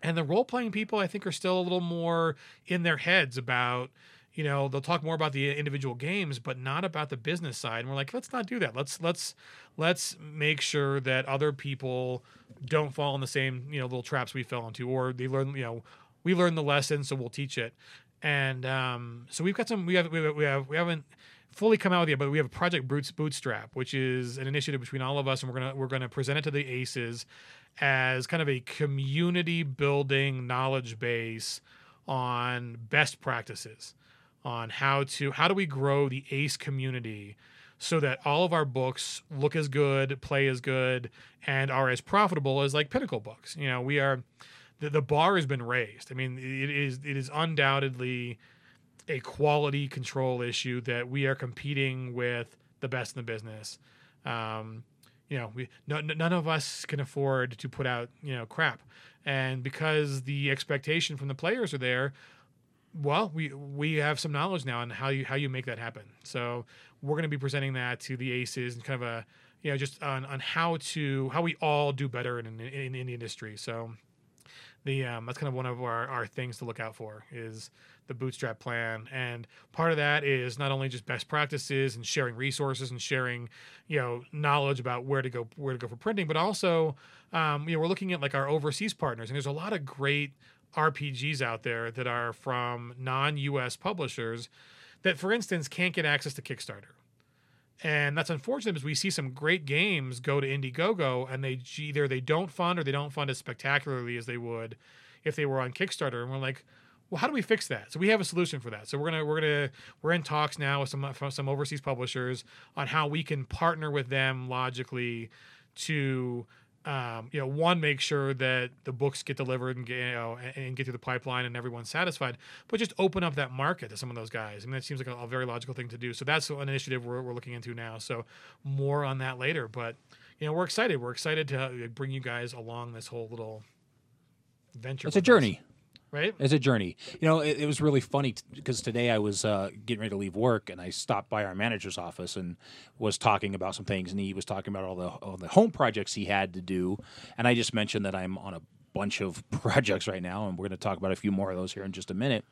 And the role-playing people, I think, are still a little more in their heads about, you know, they'll talk more about the individual games, but not about the business side. And we're like, let's not do that. Let's make sure that other people don't fall in the same, you know, little traps we fell into, or they learn, you know, we learn the lesson, so we'll teach it. And so we've got some, we haven't fully come out with it, but we have a Project Bootstrap, which is an initiative between all of us, and we're gonna present it to the ACES as kind of a community building knowledge base on best practices, on how do we grow the ACE community so that all of our books look as good, play as good, and are as profitable as like Pinnacle books. You know, we are, the bar has been raised. I mean, it is undoubtedly a quality control issue that we are competing with the best in the business. You know, none of us can afford to put out, you know, crap. And because the expectation from the players are there, well, we have some knowledge now on how you make that happen. So we're going to be presenting that to the ACES and kind of a, you know, just on how we all do better in the industry. So the that's kind of one of our things to look out for is the Bootstrap plan. And part of that is not only just best practices and sharing resources and sharing, you know, knowledge about where to go for printing, but also you know, we're looking at like our overseas partners, and there's a lot of great RPGs out there that are from non-US publishers that, for instance, can't get access to Kickstarter. And that's unfortunate because we see some great games go to Indiegogo and they either they don't fund or they don't fund as spectacularly as they would if they were on Kickstarter. And we're like, well, how do we fix that? So we have a solution for that. So we're in talks now with some overseas publishers on how we can partner with them logically to you know, one, make sure that the books get delivered and, you know, and get through the pipeline and everyone's satisfied, but just open up that market to some of those guys. I mean, that seems like a very logical thing to do. So that's an initiative we're looking into now. So more on that later, but, you know, we're excited. We're excited to bring you guys along this whole little venture. It's a journey, right? It's a journey. You know, it was really funny because today I was getting ready to leave work and I stopped by our manager's office and was talking about some things, and he was talking about all the home projects he had to do, and I just mentioned that I'm on a bunch of projects right now, and we're going to talk about a few more of those here in just a minute.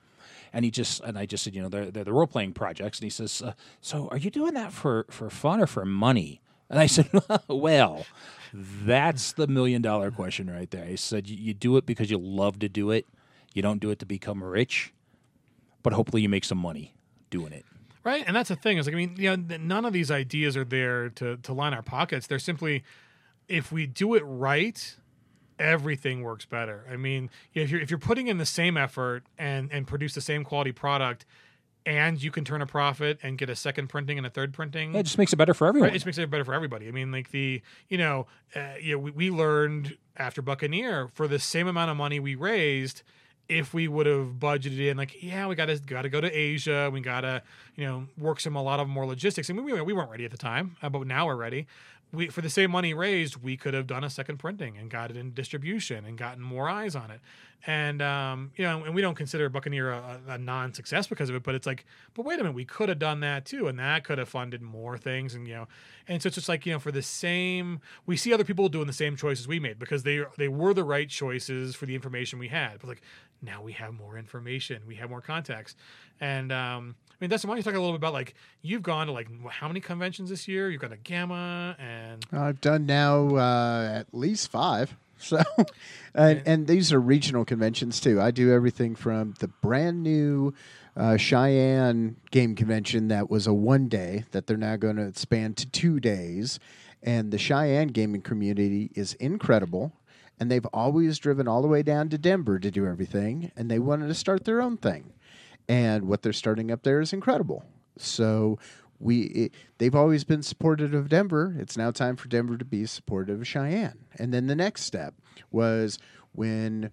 And I just said, you know, they're the role-playing projects, and he says, so are you doing that for fun or for money? And I said, well, that's the million-dollar question right there. He said, you do it because you love to do it. You don't do it to become rich, but hopefully you make some money doing it. Right, and that's the thing. It's like, I mean, you know, none of these ideas are there to line our pockets. They're simply, if we do it right, everything works better. I mean, if you're putting in the same effort and produce the same quality product, and you can turn a profit and get a second printing and a third printing. Yeah, it just makes it better for everyone. Right? It just makes it better for everybody. I mean, like the, you know, we learned after Buccaneer, for the same amount of money we raised, if we would have budgeted in, like, yeah, we got to go to Asia, we got to, you know, work a lot of more logistics. I mean, we weren't ready at the time, but now we're ready. We, for the same money raised, we could have done a second printing and got it in distribution and gotten more eyes on it. And, you know, and we don't consider Buccaneer a non-success because of it, but it's like, but wait a minute, we could have done that too. And that could have funded more things. And, you know, and so it's just like, you know, for the same, we see other people doing the same choices we made because they were the right choices for the information we had. But like, now we have more information, we have more contacts. And I mean, Dustin, why don't you talk a little bit about, like, you've gone to, like, how many conventions this year? You've gone to Gamma and... I've done now at least 5. So, and these are regional conventions, too. I do everything from the brand new Cheyenne game convention that was a one-day that they're now going to expand to 2 days. And the Cheyenne gaming community is incredible. And they've always driven all the way down to Denver to do everything. And they wanted to start their own thing. And what they're starting up there is incredible. So they've always been supportive of Denver. It's now time for Denver to be supportive of Cheyenne. And then the next step was when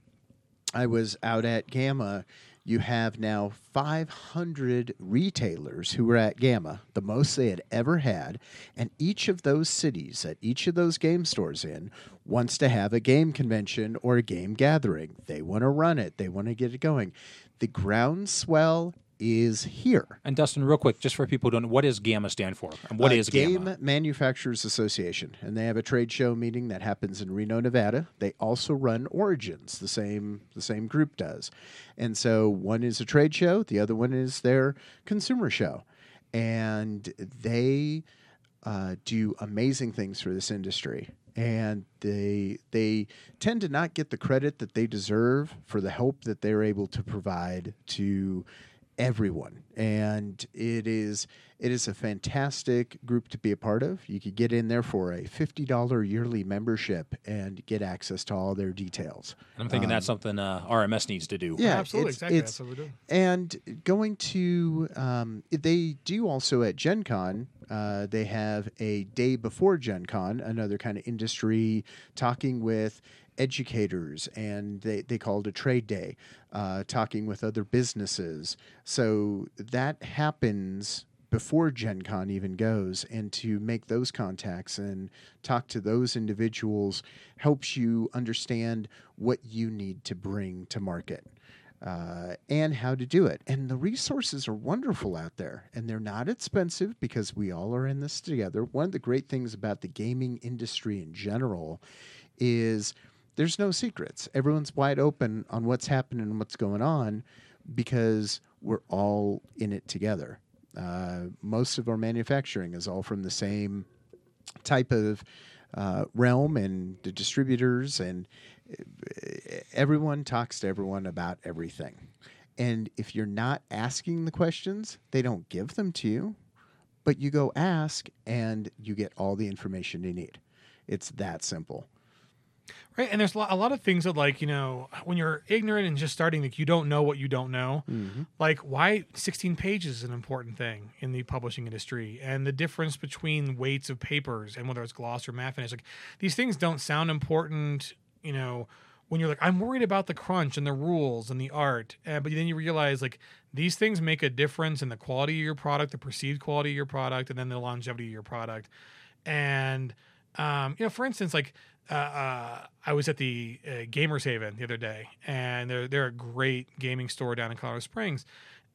I was out at Gamma, you have now 500 retailers who were at Gamma, the most they had ever had. And each of those cities that each of those game stores in wants to have a game convention or a game gathering. They want to run it. They want to get it going. The groundswell is here. And Dustin, real quick, just for people who don't know, what does Gamma stand for? And what is Gamma? Game Manufacturers Association. And they have a trade show meeting that happens in Reno, Nevada. They also run Origins, the same group does. And so one is a trade show, the other one is their consumer show. And they do amazing things for this industry. And they tend to not get the credit that they deserve for the help that they're able to provide to everyone. And it is a fantastic group to be a part of. You could get in there for a $50 yearly membership and get access to all their details. And I'm thinking that's something RMS needs to do. Yeah, absolutely. Exactly, that's what we're doing. And going to, they do also at Gen Con, they have a day before Gen Con, another kind of industry talking with educators, and they call it a trade day, talking with other businesses. So that happens before Gen Con even goes, and to make those contacts and talk to those individuals helps you understand what you need to bring to market and how to do it. And the resources are wonderful out there, and they're not expensive because we all are in this together. One of the great things about the gaming industry in general is there's no secrets. Everyone's wide open on what's happening and what's going on because we're all in it together. Most of our manufacturing is all from the same type of realm, and the distributors, and everyone talks to everyone about everything. And if you're not asking the questions, they don't give them to you, but you go ask and you get all the information you need. It's that simple. Right, and there's a lot of things that, like, you know, when you're ignorant and just starting, like, you don't know what you don't know. Mm-hmm. Like, why 16 pages is an important thing in the publishing industry, and the difference between weights of papers and whether it's gloss or matte finish. Like, these things don't sound important, you know, when you're like, I'm worried about the crunch and the rules and the art. But then you realize, like, these things make a difference in the quality of your product, the perceived quality of your product, and then the longevity of your product. And, you know, for instance, like, I was at the Gamers Haven the other day, and they're a great gaming store down in Colorado Springs,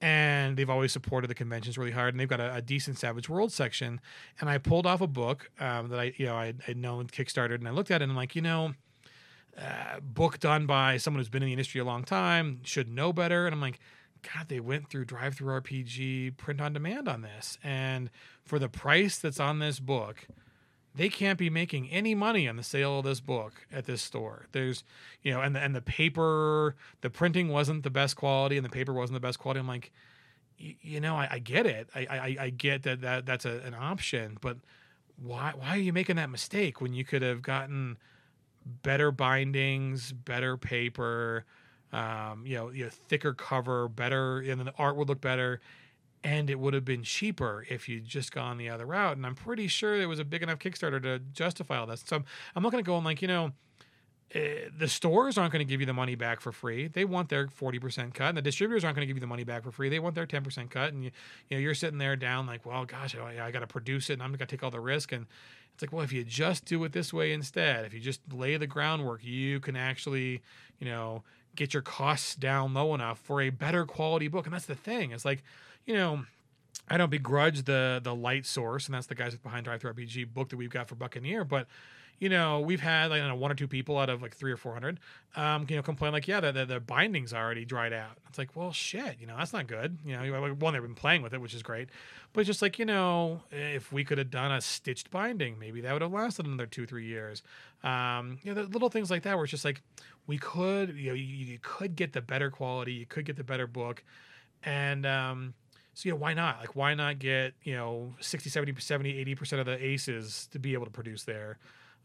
and they've always supported the conventions really hard, and they've got a decent Savage Worlds section. And I pulled off a book that I'd known Kickstarter, and I looked at it, and I'm like, you know, book done by someone who's been in the industry a long time, should know better. And I'm like, God, they went through DriveThruRPG print on demand on this, and for the price that's on this book, they can't be making any money on the sale of this book at this store. There's, you know, and the paper, the printing wasn't the best quality, and the paper wasn't the best quality. I'm like, you know, I get it. I get that that's an option, but why are you making that mistake when you could have gotten better bindings, better paper, you know, thicker cover, better, and then the art would look better. And it would have been cheaper if you'd just gone the other route. And I'm pretty sure there was a big enough Kickstarter to justify all this. So I'm not going to go and like, you know, the stores aren't going to give you the money back for free. They want their 40% cut. And the distributors aren't going to give you the money back for free. They want their 10% cut. And, you know, you're sitting there down like, well, gosh, I got to produce it and I'm going to take all the risk. And it's like, well, if you just do it this way instead, if you just lay the groundwork, you can actually, you know, get your costs down low enough for a better quality book. And that's the thing. It's like, you know, I don't begrudge the light source, and that's the guys behind DriveThruRPG book that we've got for Buccaneer. But, you know, we've had like, I don't know, 1 or 2 people out of like 300 or 400, you know, complain like, yeah, the binding's already dried out. It's like, well, shit, you know, that's not good. You know, one, they've been playing with it, which is great. But it's just like, you know, if we could have done a stitched binding, maybe that would have lasted another 2-3 years. You know, the little things like that where it's just like, we could, you know, you could get the better quality, you could get the better book. And, so, you know, why not? Like, why not get, you know, 60, 70, 80% of the aces to be able to produce there?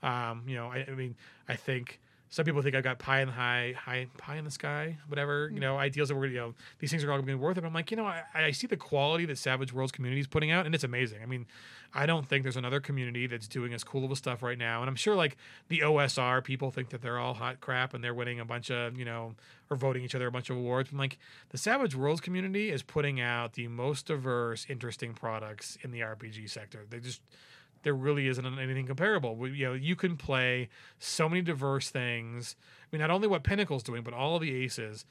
You know, I mean, I think some people think I've got pie in the sky, whatever, you know, ideals that we're, you know, these things are all going to be worth it. But I'm like, you know, I see the quality that Savage Worlds community is putting out, and it's amazing. I mean, I don't think there's another community that's doing as cool of a stuff right now. And I'm sure, like, the OSR people think that they're all hot crap and they're winning a bunch of, you know, or voting each other a bunch of awards. But I'm like, the Savage Worlds community is putting out the most diverse, interesting products in the RPG sector. They just... there really isn't anything comparable. You know, you can play so many diverse things. I mean, not only what Pinnacle's doing, but all of the aces.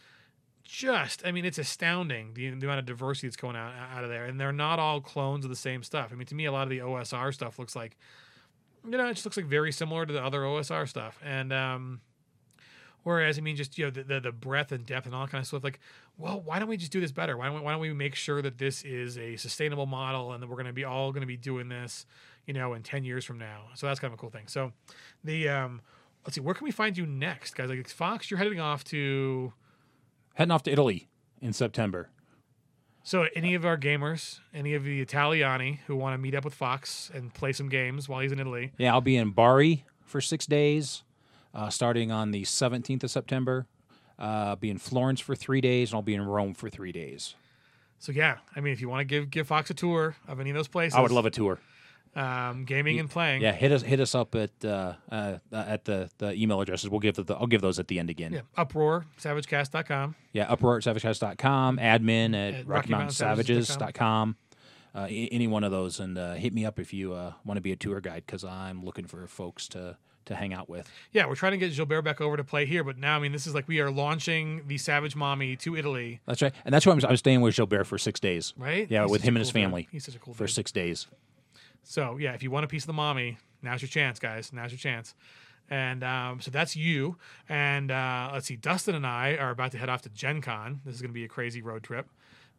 Just, I mean, it's astounding the amount of diversity that's going out of there. And they're not all clones of the same stuff. I mean, to me, a lot of the OSR stuff looks like, you know, it just looks like very similar to the other OSR stuff. And whereas, I mean, just, you know, the breadth and depth and all that kind of stuff, like, well, why don't we just do this better? Why don't we make sure that this is a sustainable model and that we're going to be all going to be doing this, you know, in 10 years from now? So that's kind of a cool thing. So the, let's see, where can we find you next, guys? Like, Fox, you're heading off to Italy in September. So any of our gamers, any of the Italiani who want to meet up with Fox and play some games while he's in Italy. Yeah, I'll be in Bari for 6 days, starting on the 17th of September. I'll be in Florence for 3 days, and I'll be in Rome for 3 days. So yeah, I mean, if you want to give Fox a tour of any of those places. I would love a tour. Gaming and playing. Yeah, hit us up at the email addresses. We'll give I'll give those at the end again. Yeah, uproar savagecast.com. Yeah, uproar@savagecast.com. Admin at rockymountainSavages.com. Any one of those, and hit me up if you want to be a tour guide, because I'm looking for folks to hang out with. Yeah, we're trying to get Gilbert back over to play here, but now, I mean, this is like we are launching the Savage Mommy to Italy. That's right, and that's why I'm staying with Gilbert for 6 days. Right? Yeah, with him and his family. He's such a cool dude. For 6 days. So, yeah, if you want a piece of the mommy, now's your chance, guys. Now's your chance. And so that's you. And let's see, Dustin and I are about to head off to Gen Con. This is going to be a crazy road trip.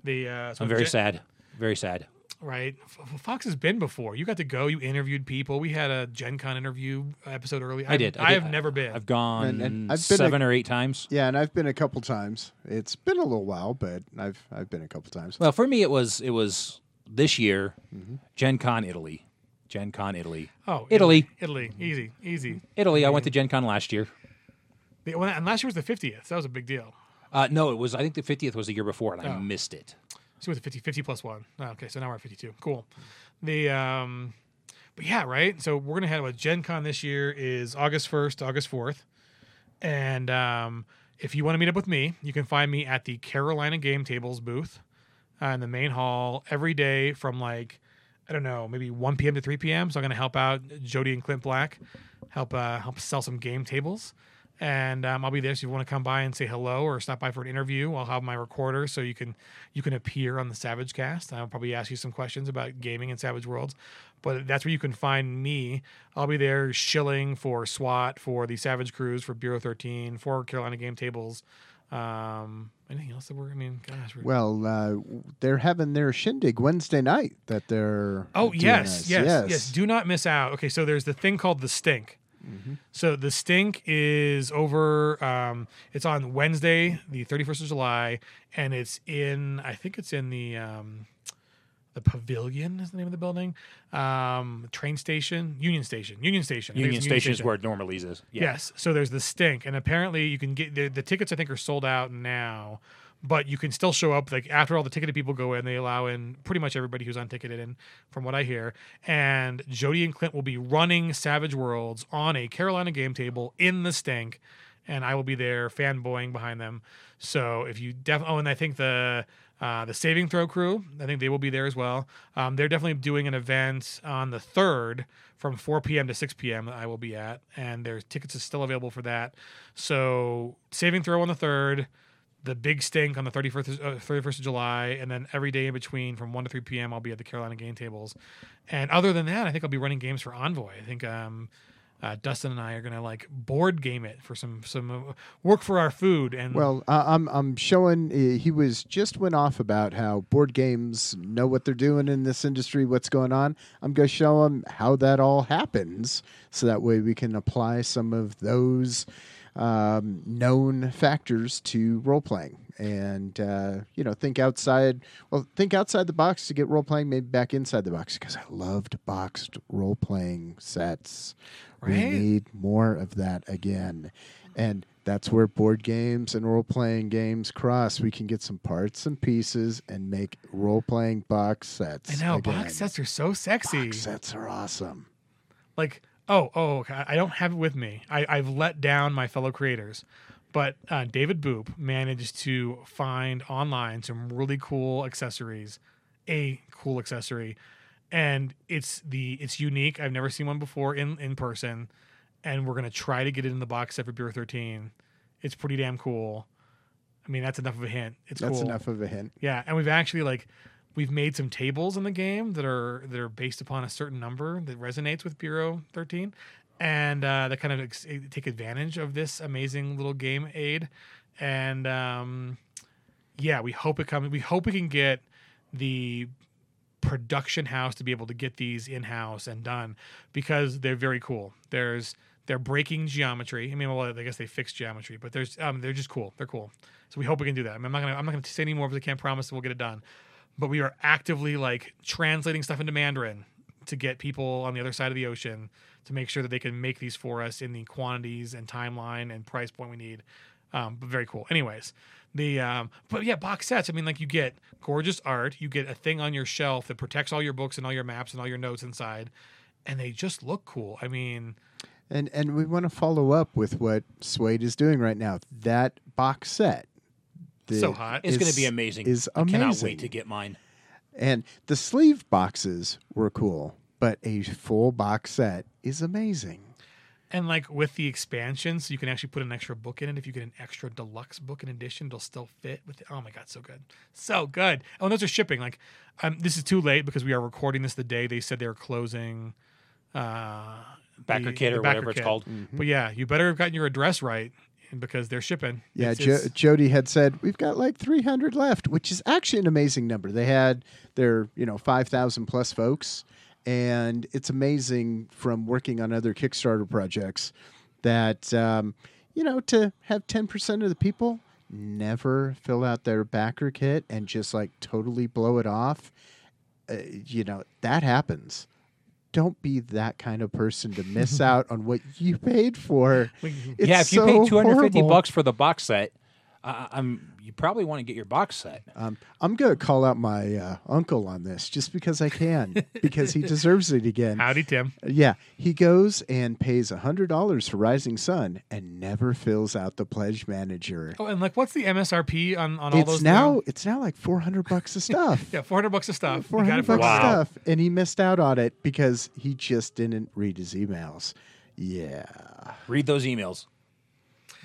So I'm very sad. Very sad. Right. Fox has been before. You got to go. You interviewed people. We had a Gen Con interview episode early. I have never been. I've gone seven or eight times. Yeah, and I've been a couple times. It's been a little while, but I've been a couple times. Well, for me, it was... this year, Gen Con Italy. Oh, Italy. Easy. Italy. I went to Gen Con last year. And last year was the 50th. So that was a big deal. No, it was. I think the 50th was the year before, and I missed it. So it was 50 plus one. Oh, okay, so now we're at 52. Cool. But yeah, right. So we're gonna have a Gen Con this year is August 1st, August 4th, and if you want to meet up with me, you can find me at the Carolina Game Tables booth. In the main hall every day from like, I don't know, maybe 1 p.m. to 3 p.m. So I'm going to help out Jody and Clint Black, help sell some game tables. And I'll be there. So if you want to come by and say hello or stop by for an interview, I'll have my recorder so you can appear on the Savage Cast. I'll probably ask you some questions about gaming and Savage Worlds. But that's where you can find me. I'll be there shilling for SWAT, for the Savage Cruise, for Bureau 13, for Carolina Game Tables. Anything else that we're? I mean, gosh. They're having their shindig Wednesday night. That they're. Oh yes. Do not miss out. Okay, so there's the thing called The Stink. Mm-hmm. So The Stink is over. It's on Wednesday, the 31st of July, and it's in. I think it's in the Pavilion is the name of the building. Train station, Union Station. Union Station is where it normally is. Yeah. Yes. So there's The Stink, and apparently you can get the tickets. I think are sold out now, But you can still show up. Like, after all the ticketed people go in, they allow in pretty much everybody who's unticketed in, from what I hear. And Jody and Clint will be running Savage Worlds on a Carolina game table in the Stink, and I will be there fanboying behind them. So if you definitely, oh, and I think the Saving Throw crew, I think they will be there as well. They're definitely doing an event on the 3rd from 4 p.m. to 6 p.m. that I will be at, and their tickets is still available for that. So Saving Throw on the 3rd, the Big Stink on the 31st of July, and then every day in between from 1 to 3 p.m. I'll be at the Carolina Game Tables. And other than that, I think I'll be running games for Envoy. I think Dustin and I are gonna like board game it for some work for our food. And well, I'm showing he was just went off about how board games know what they're doing in this industry, what's going on. I'm gonna show him how that all happens, so that way we can apply some of those known factors to role playing, and think outside. Well, think outside the box to get role playing. Maybe back inside the box, because I loved boxed role playing sets. Right? We need more of that again, and that's where board games and role playing games cross. We can get some parts and pieces and make role playing box sets. I know again. Box sets are so sexy. Box sets are awesome. Like. Oh, okay. I don't have it with me. I've let down my fellow creators. But David Boop managed to find online some really cool accessories, a cool accessory. And it's unique. I've never seen one before in person. And we're going to try to get it in the box set for Bureau 13. It's pretty damn cool. I mean, that's enough of a hint. It's cool. That's enough of a hint. Yeah, and we've actually like... We've made some tables in the game that are based upon a certain number that resonates with Bureau 13, and that kind of take advantage of this amazing little game aid. And we hope it comes. We hope we can get the production house to be able to get these in house and done, because they're very cool. They're breaking geometry. I mean, well, I guess they fixed geometry, but there's they're just cool. They're cool. So we hope we can do that. I mean, I'm not gonna say any more because I can't promise that we'll get it done. But we are actively like translating stuff into Mandarin to get people on the other side of the ocean to make sure that they can make these for us in the quantities and timeline and price point we need. But very cool. Anyways, box sets. I mean, like, you get gorgeous art, you get a thing on your shelf that protects all your books and all your maps and all your notes inside, and they just look cool. I mean, and we want to follow up with what Suede is doing right now. That box set. So hot. It's going to be amazing. I cannot wait to get mine. And the sleeve boxes were cool, but a full box set is amazing. And like with the expansion, so you can actually put an extra book in it. If you get an extra deluxe book in addition, it'll still fit with it. Oh my God, so good. So good. Oh, and those are shipping. Like, this is too late because we are recording this the day they said they were closing Backer Kit or whatever it's called. Mm-hmm. But yeah, you better have gotten your address right. Because they're shipping. Yeah, Jody had said, we've got like 300 left, which is actually an amazing number. They had their 5,000 plus folks, and it's amazing from working on other Kickstarter projects that, to have 10% of the people never fill out their backer kit and just like totally blow it off, that happens. Don't be that kind of person to miss out on what you paid for. It's if you paid $250 for the box set, you probably want to get your box set. I'm going to call out my uncle on this just because I can, because he deserves it again. Howdy, Tim. Yeah, he goes and pays $100 for Rising Sun and never fills out the pledge manager. Oh, and like, what's the MSRP on all those? It's now like $400 of stuff. Yeah, $400 of stuff. $400 of stuff, and he missed out on it because he just didn't read his emails. Yeah, read those emails.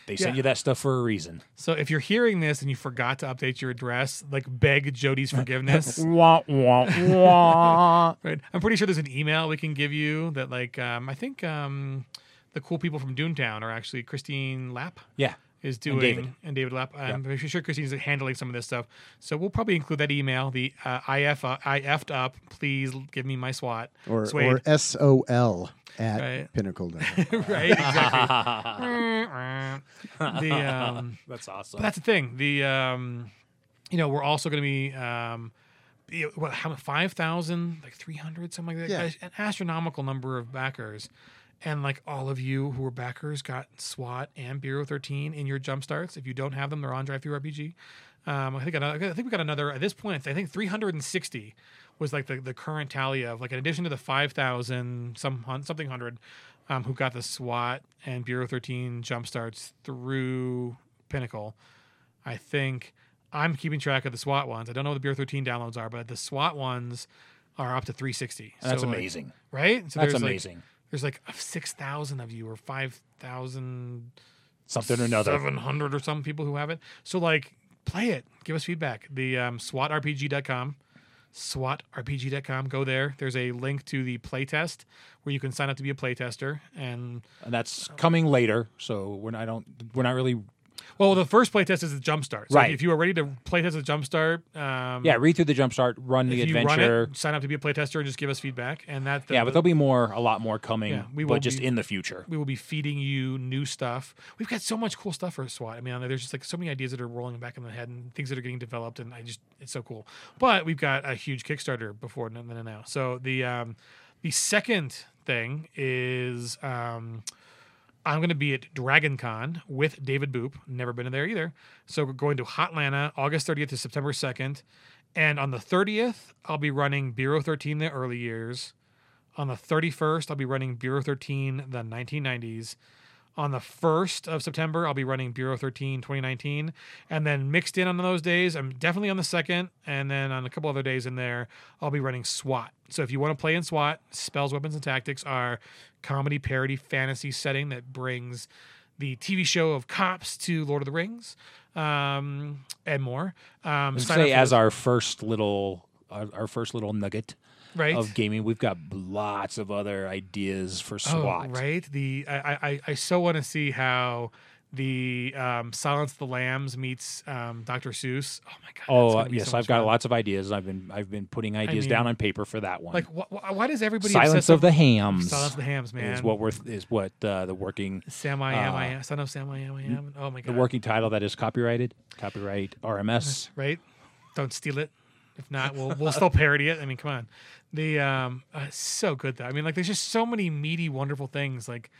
They send you that stuff for a reason. So if you're hearing this and you forgot to update your address, like, beg Jody's forgiveness. Wah, wah, wah. Right? I'm pretty sure there's an email we can give you that, like, I think the cool people from Doomtown are actually Christine Lapp. Yeah. Is doing, and David Lapp. I'm sure Christine's handling some of this stuff. So we'll probably include that email, the I F'd up, please give me my SWAT. Or SOL at Pinnacle. Right, exactly. That's awesome. But that's the thing. We're also going to be... 5,000, like 300, something like that. Yeah. An astronomical number of backers. And like all of you who were backers got SWAT and Bureau 13 in your jump starts. If you don't have them, they're on DriveThruRPG. I think we got another at this point. I think 360 was like the current tally of like in addition to the 5,000 something hundred who got the SWAT and Bureau 13 jump starts through Pinnacle. I think I'm keeping track of the SWAT ones. I don't know what the Bureau 13 downloads are, but the SWAT ones are up to 360. That's so amazing, like, right? So that's amazing. Like, there's like 6,000 of you or 5,000 something or another, 700 or some people who have it. So like, play it. Give us feedback. The SWATRPG.com, SWATRPG.com. Go there. There's a link to the playtest where you can sign up to be a playtester, and that's coming later. So we're not really. Well, the first playtest is the jumpstart. So right. If you are ready to playtest the jumpstart, read through the jumpstart, run the adventure, run it, sign up to be a playtester, and just give us feedback. And that, but there'll be a lot more coming. Yeah, in the future, we will be feeding you new stuff. We've got so much cool stuff for SWAT. I mean, there's just like so many ideas that are rolling back in the head and things that are getting developed, and it's so cool. But we've got a huge Kickstarter before and then now. So the second thing is. I'm going to be at DragonCon with David Boop. Never been there either. So we're going to Hotlanta, August 30th to September 2nd. And on the 30th, I'll be running Bureau 13, the early years. On the 31st, I'll be running Bureau 13, the 1990s. On the 1st of September, I'll be running Bureau 13, 2019. And then mixed in on those days, I'm definitely on the 2nd. And then on a couple other days in there, I'll be running SWAT. So if you want to play in SWAT, Spells, Weapons, and Tactics are comedy, parody, fantasy setting that brings the TV show of Cops to Lord of the Rings and more. Let's say as our first little nugget. Right. Of gaming, we've got lots of other ideas for SWAT. Oh, right. I so want to see how the Silence of the Lambs meets Dr. Seuss. Oh my god! Oh yes, so I've got lots of ideas. I've been putting ideas down on paper for that one. Like, why does everybody Silence of the Hams? Silence of the Hams, man, is what the working Sam I Am I Am, Son of Sam I Am I Am. Oh my god! The working title that is copyright RMS. Right. Don't steal it. If not, we'll still parody it. I mean, come on. So good though. I mean, like there's just so many meaty, wonderful things. Like,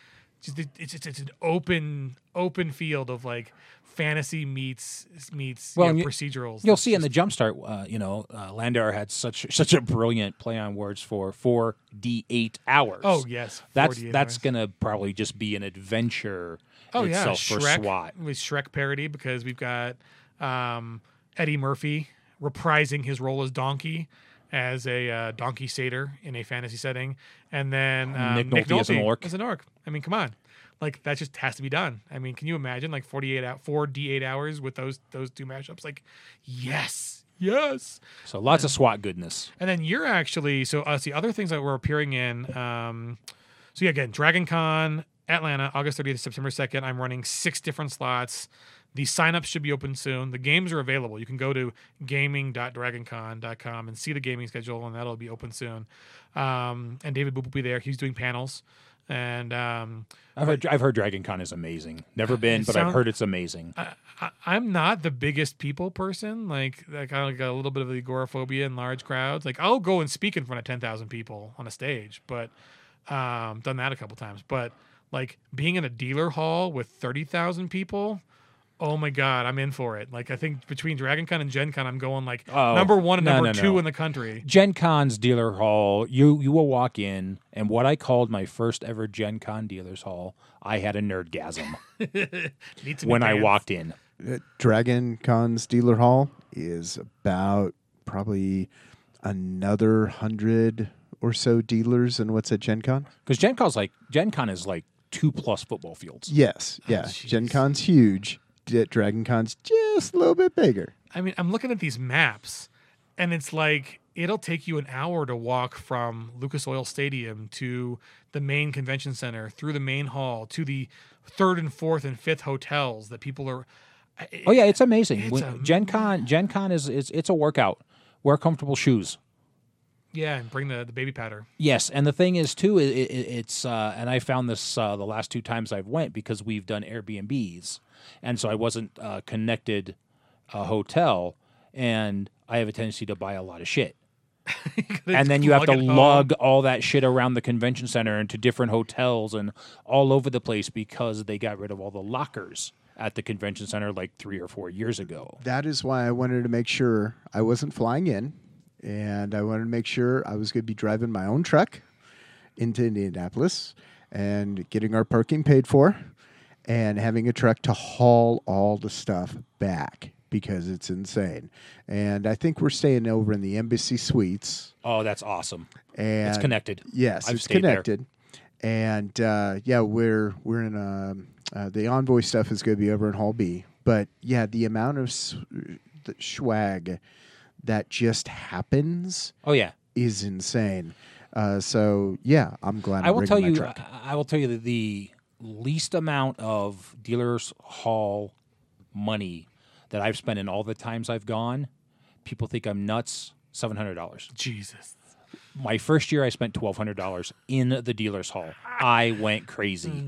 just it's an open field of like fantasy meets procedurals. You'll see in the Jumpstart. Landauer had such a brilliant play on words for 48 hours. Oh yes, that's gonna probably just be an adventure. Oh yeah, Shrek for SWAT with Shrek parody because we've got Eddie Murphy reprising his role as Donkey, as a donkey satyr in a fantasy setting, and then Nick Nolte as an orc. I mean, come on, like that just has to be done. I mean, can you imagine like 4D8 hours with those two mashups? Like, yes. So lots of SWAT goodness. And then you're actually the other things that we're appearing in. Again, DragonCon Atlanta, August 30th to September 2nd. I'm running 6 different slots. The sign-ups should be open soon. The games are available. You can go to gaming.dragoncon.com and see the gaming schedule, and that'll be open soon. And David Boop will be there. He's doing panels. And I've heard DragonCon is amazing. Never been, but I've heard it's amazing. I'm not the biggest people person. Like I kind of got a little bit of agoraphobia in large crowds. Like I'll go and speak in front of 10,000 people on a stage, but done that a couple times. But like being in a dealer hall with 30,000 people. Oh my god, I'm in for it. Like I think between DragonCon and Gen Con, I'm going like number one and number two in the country. Gen Con's dealer hall, you will walk in, and what I called my first ever Gen Con dealer's hall, I had a nerdgasm when I walked in. DragonCon's dealer hall is about probably another 100 or so dealers than what's at Gen Con. Because Gen Con is like 2+ football fields. Yes, yeah. Oh, Gen Con's huge. DragonCon's just a little bit bigger. I mean, I'm looking at these maps, and it's like it'll take you an hour to walk from Lucas Oil Stadium to the main convention center, through the main hall, to the 3rd and 4th and 5th hotels that people are. Oh yeah, it's amazing. Gen Con it's a workout. Wear comfortable shoes. Yeah, and bring the baby powder. Yes, and the thing is too, it's and I found this the last 2 times I've went because we've done Airbnbs. And so I wasn't connected a hotel, and I have a tendency to buy a lot of shit. And then you have to lug all that shit around the convention center and to different hotels and all over the place because they got rid of all the lockers at the convention center like 3 or 4 years ago. That is why I wanted to make sure I wasn't flying in, and I wanted to make sure I was going to be driving my own truck into Indianapolis and getting our parking paid for and having a truck to haul all the stuff back, because it's insane. And I think we're staying over in the Embassy Suites. Oh, that's awesome. And it's connected. Yes, it's connected. There. And, yeah, we're in the Envoy stuff is going to be over in Hall B. But, yeah, the amount of swag that just happens is insane. So, yeah, I'm glad I'm bringing my truck. I will tell you that the least amount of dealers' hall money that I've spent in all the times I've gone, people think I'm nuts, $700. Jesus. My first year, I spent $1,200 in the dealer's hall. I went crazy.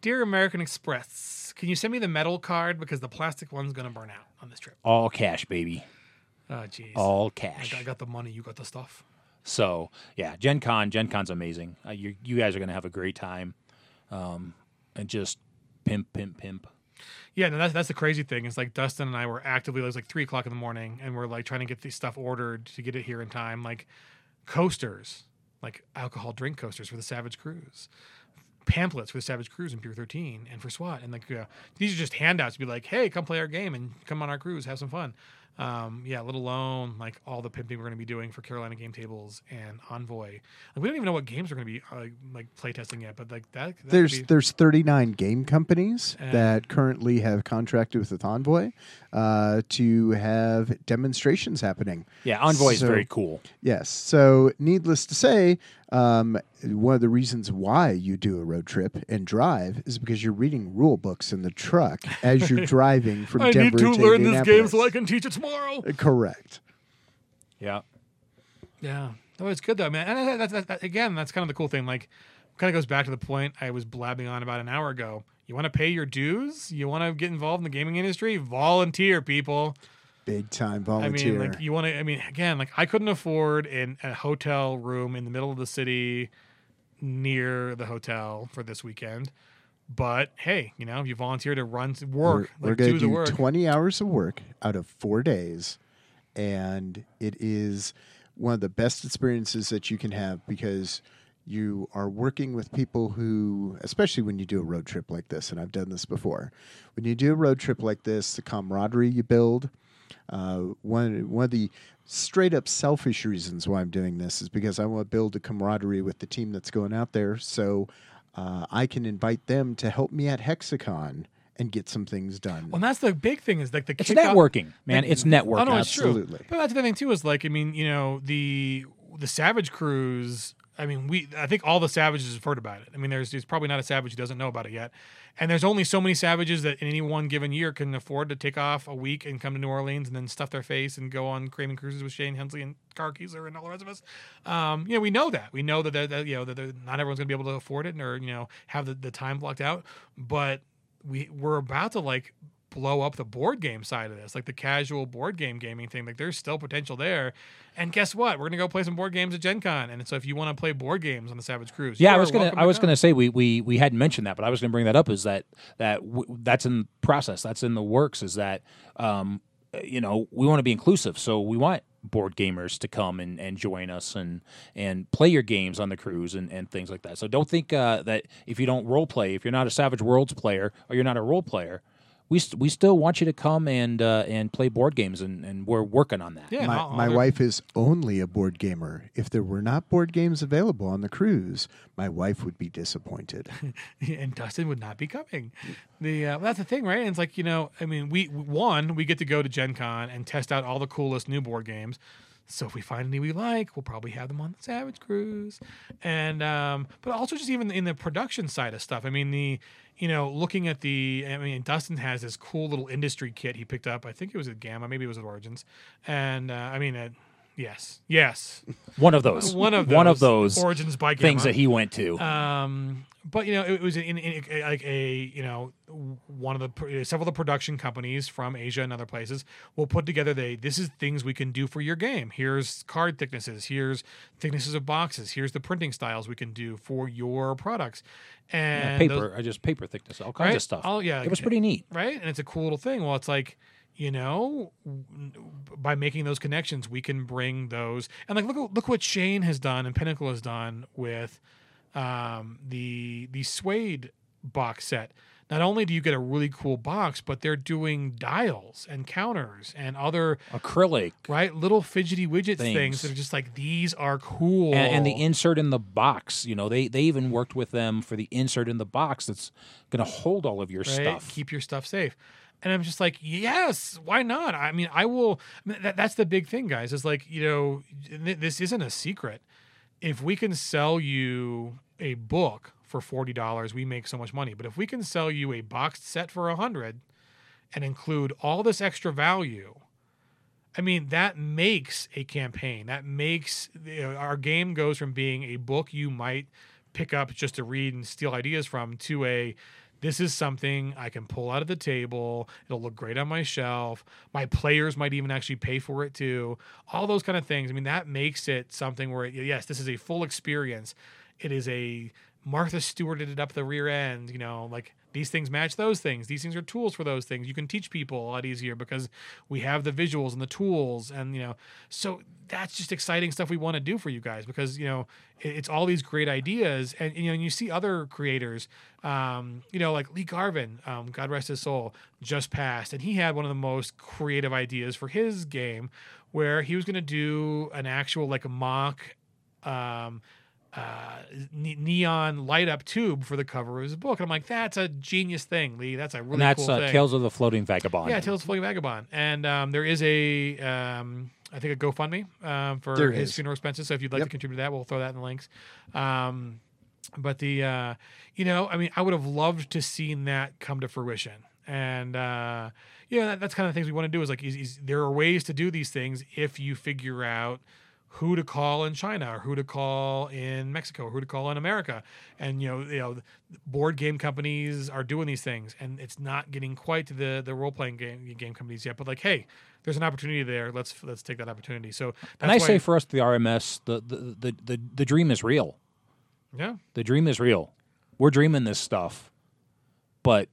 Dear American Express, can you send me the metal card? Because the plastic one's going to burn out on this trip. All cash, baby. Oh, jeez. All cash. I got the money. You got the stuff. So, yeah, Gen Con. Gen Con's amazing. You guys are going to have a great time. And just pimp. Yeah, no, that's the crazy thing. It's like Dustin and I were actively, it was like 3 o'clock in the morning, and we're like trying to get this stuff ordered to get it here in time. Like coasters, like alcohol drink coasters for the Savage Cruise, pamphlets for the Savage Cruise and Pier 13 and for SWAT. And like, these are just handouts to be like, hey, come play our game and come on our cruise, have some fun. Yeah, let alone like all the pimping we're going to be doing for Carolina Game Tables and Envoy. Like, we don't even know what games we're going to be like playtesting yet, but like that there's 39 game companies that currently have contracted with Envoy to have demonstrations happening. Yeah, Envoy is very cool. Yes, so needless to say, one of the reasons why you do a road trip and drive is because you're reading rule books in the truck as you're driving from Denver to Indianapolis. I need to learn this game so I can teach it tomorrow. Correct. Yeah. Yeah. No, it's good though, man. And that, again, that's kind of the cool thing. Like, kind of goes back to the point I was blabbing on about an hour ago. You want to pay your dues? You want to get involved in the gaming industry? Volunteer, people. Big time volunteer. I mean, like, you want to, I mean, again, like, I couldn't afford a hotel room in the middle of the city near the hotel for this weekend. But hey, you know, if you volunteer to run to work, we're like, do the work. 20 hours of work out of 4 days. And it is one of the best experiences that you can have because you are working with people who, especially when you do a road trip like this, and I've done this before, when you do a road trip like this, the camaraderie you build. One of the straight-up selfish reasons why I'm doing this is because I want to build a camaraderie with the team that's going out there, so I can invite them to help me at Hexacon and get some things done. Well, that's the big thing is like it's networking, man. It's networking. Oh, no, it's absolutely true. But that's the thing too is like, I mean, you know, the Savage Cruise. I mean, I think all the Savages have heard about it. I mean, there's probably not a Savage who doesn't know about it yet. And there's only so many Savages that in any one given year can afford to take off a week and come to New Orleans and then stuff their face and go on cramming cruises with Shane Hensley and Carl Kieser and all the rest of us. You know, we know that. We know that you know that not everyone's going to be able to afford it or, you know, have the time blocked out. But we're about to, like, blow up the board game side of this, like the casual board game gaming thing. Like, there's still potential there. And guess what? We're gonna go play some board games at Gen Con. And so if you want to play board games on the Savage Cruise, yeah, I was gonna say we hadn't mentioned that, but I was gonna bring that up. Is that's in process? That's in the works. Is that you know, we want to be inclusive, so we want board gamers to come and join us and play your games on the cruise and things like that. So don't think that if you don't role play, if you're not a Savage Worlds player or you're not a role player. We still want you to come and play board games, and we're working on that. Yeah, my wife is only a board gamer. If there were not board games available on the cruise, my wife would be disappointed. And Dustin would not be coming. That's the thing, right? And it's like, you know, I mean, we get to go to Gen Con and test out all the coolest new board games. So if we find any we like, we'll probably have them on the Savage Cruise. And but also just even in the production side of stuff. I mean, looking at Dustin has this cool little industry kit he picked up. I think it was at Gamma, maybe it was at Origins. And I mean, Yes. Yes. One of those. One of those Origins by Gamma things that he went to. But you know, it was in like a, you know, one of the several of the production companies from Asia and other places will put together this is things we can do for your game. Here's card thicknesses. Here's thicknesses of boxes. Here's the printing styles we can do for your products. And yeah, paper. Paper thickness. All kinds of stuff. Oh yeah, it was pretty neat, right? And it's a cool little thing. Well, it's like, you know, by making those connections, we can bring those. And like, look what Shane has done and Pinnacle has done with the Suede box set. Not only do you get a really cool box, but they're doing dials and counters and other acrylic, right? Little fidgety widget things that are just like, these are cool. And the insert in the box, you know, they even worked with them for the insert in the box that's going to hold all of your stuff. Keep your stuff safe. And I'm just like, yes, why not? I mean, that's the big thing, guys. It's like, you know, this isn't a secret. If we can sell you a book for $40, we make so much money. But if we can sell you a boxed set for $100 and include all this extra value, I mean, that makes a campaign. That makes, you know, our game goes from being a book you might pick up just to read and steal ideas from to this is something I can pull out of the table. It'll look great on my shelf. My players might even actually pay for it too. All those kind of things. I mean, that makes it something where, yes, this is a full experience. It is a Martha Stewarted it up the rear end. You know, like, these things match those things. These things are tools for those things. You can teach people a lot easier because we have the visuals and the tools. And, you know, so that's just exciting stuff we want to do for you guys because, you know, it's all these great ideas. And, you know, and you see other creators, you know, like Lee Garvin, God rest his soul, just passed. And he had one of the most creative ideas for his game where he was going to do an actual, like, mock neon light up tube for the cover of his book. And I'm like, that's a genius thing, Lee. That's a really cool thing. That's Tales of the Floating Vagabond. Yeah, Tales of the Floating Vagabond. And there is a, I think, a GoFundMe for his funeral expenses. So if you'd like to contribute to that, we'll throw that in the links. But the, you know, I mean, I would have loved to seen that come to fruition. And, you know, that's kind of the things we want to do is like, there are ways to do these things if you figure out who to call in China or who to call in Mexico or who to call in America. And, you know, board game companies are doing these things, and it's not getting quite to the role-playing game companies yet. But, like, hey, there's an opportunity there. Let's take that opportunity. So that's and I say for us, the RMS, the dream is real. Yeah. The dream is real. We're dreaming this stuff, but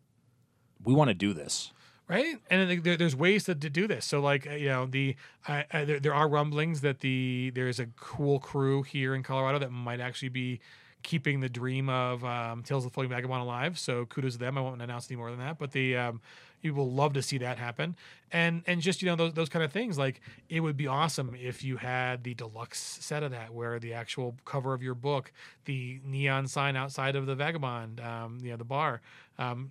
we want to do this. Right, and there's ways to do this. So, like, you know, there are rumblings that there's a cool crew here in Colorado that might actually be keeping the dream of Tales of the Floating Vagabond alive. So kudos to them. I won't announce any more than that, but you will love to see that happen. And just, you know, those kind of things. Like, it would be awesome if you had the deluxe set of that, where the actual cover of your book, the neon sign outside of the Vagabond, you know, the bar,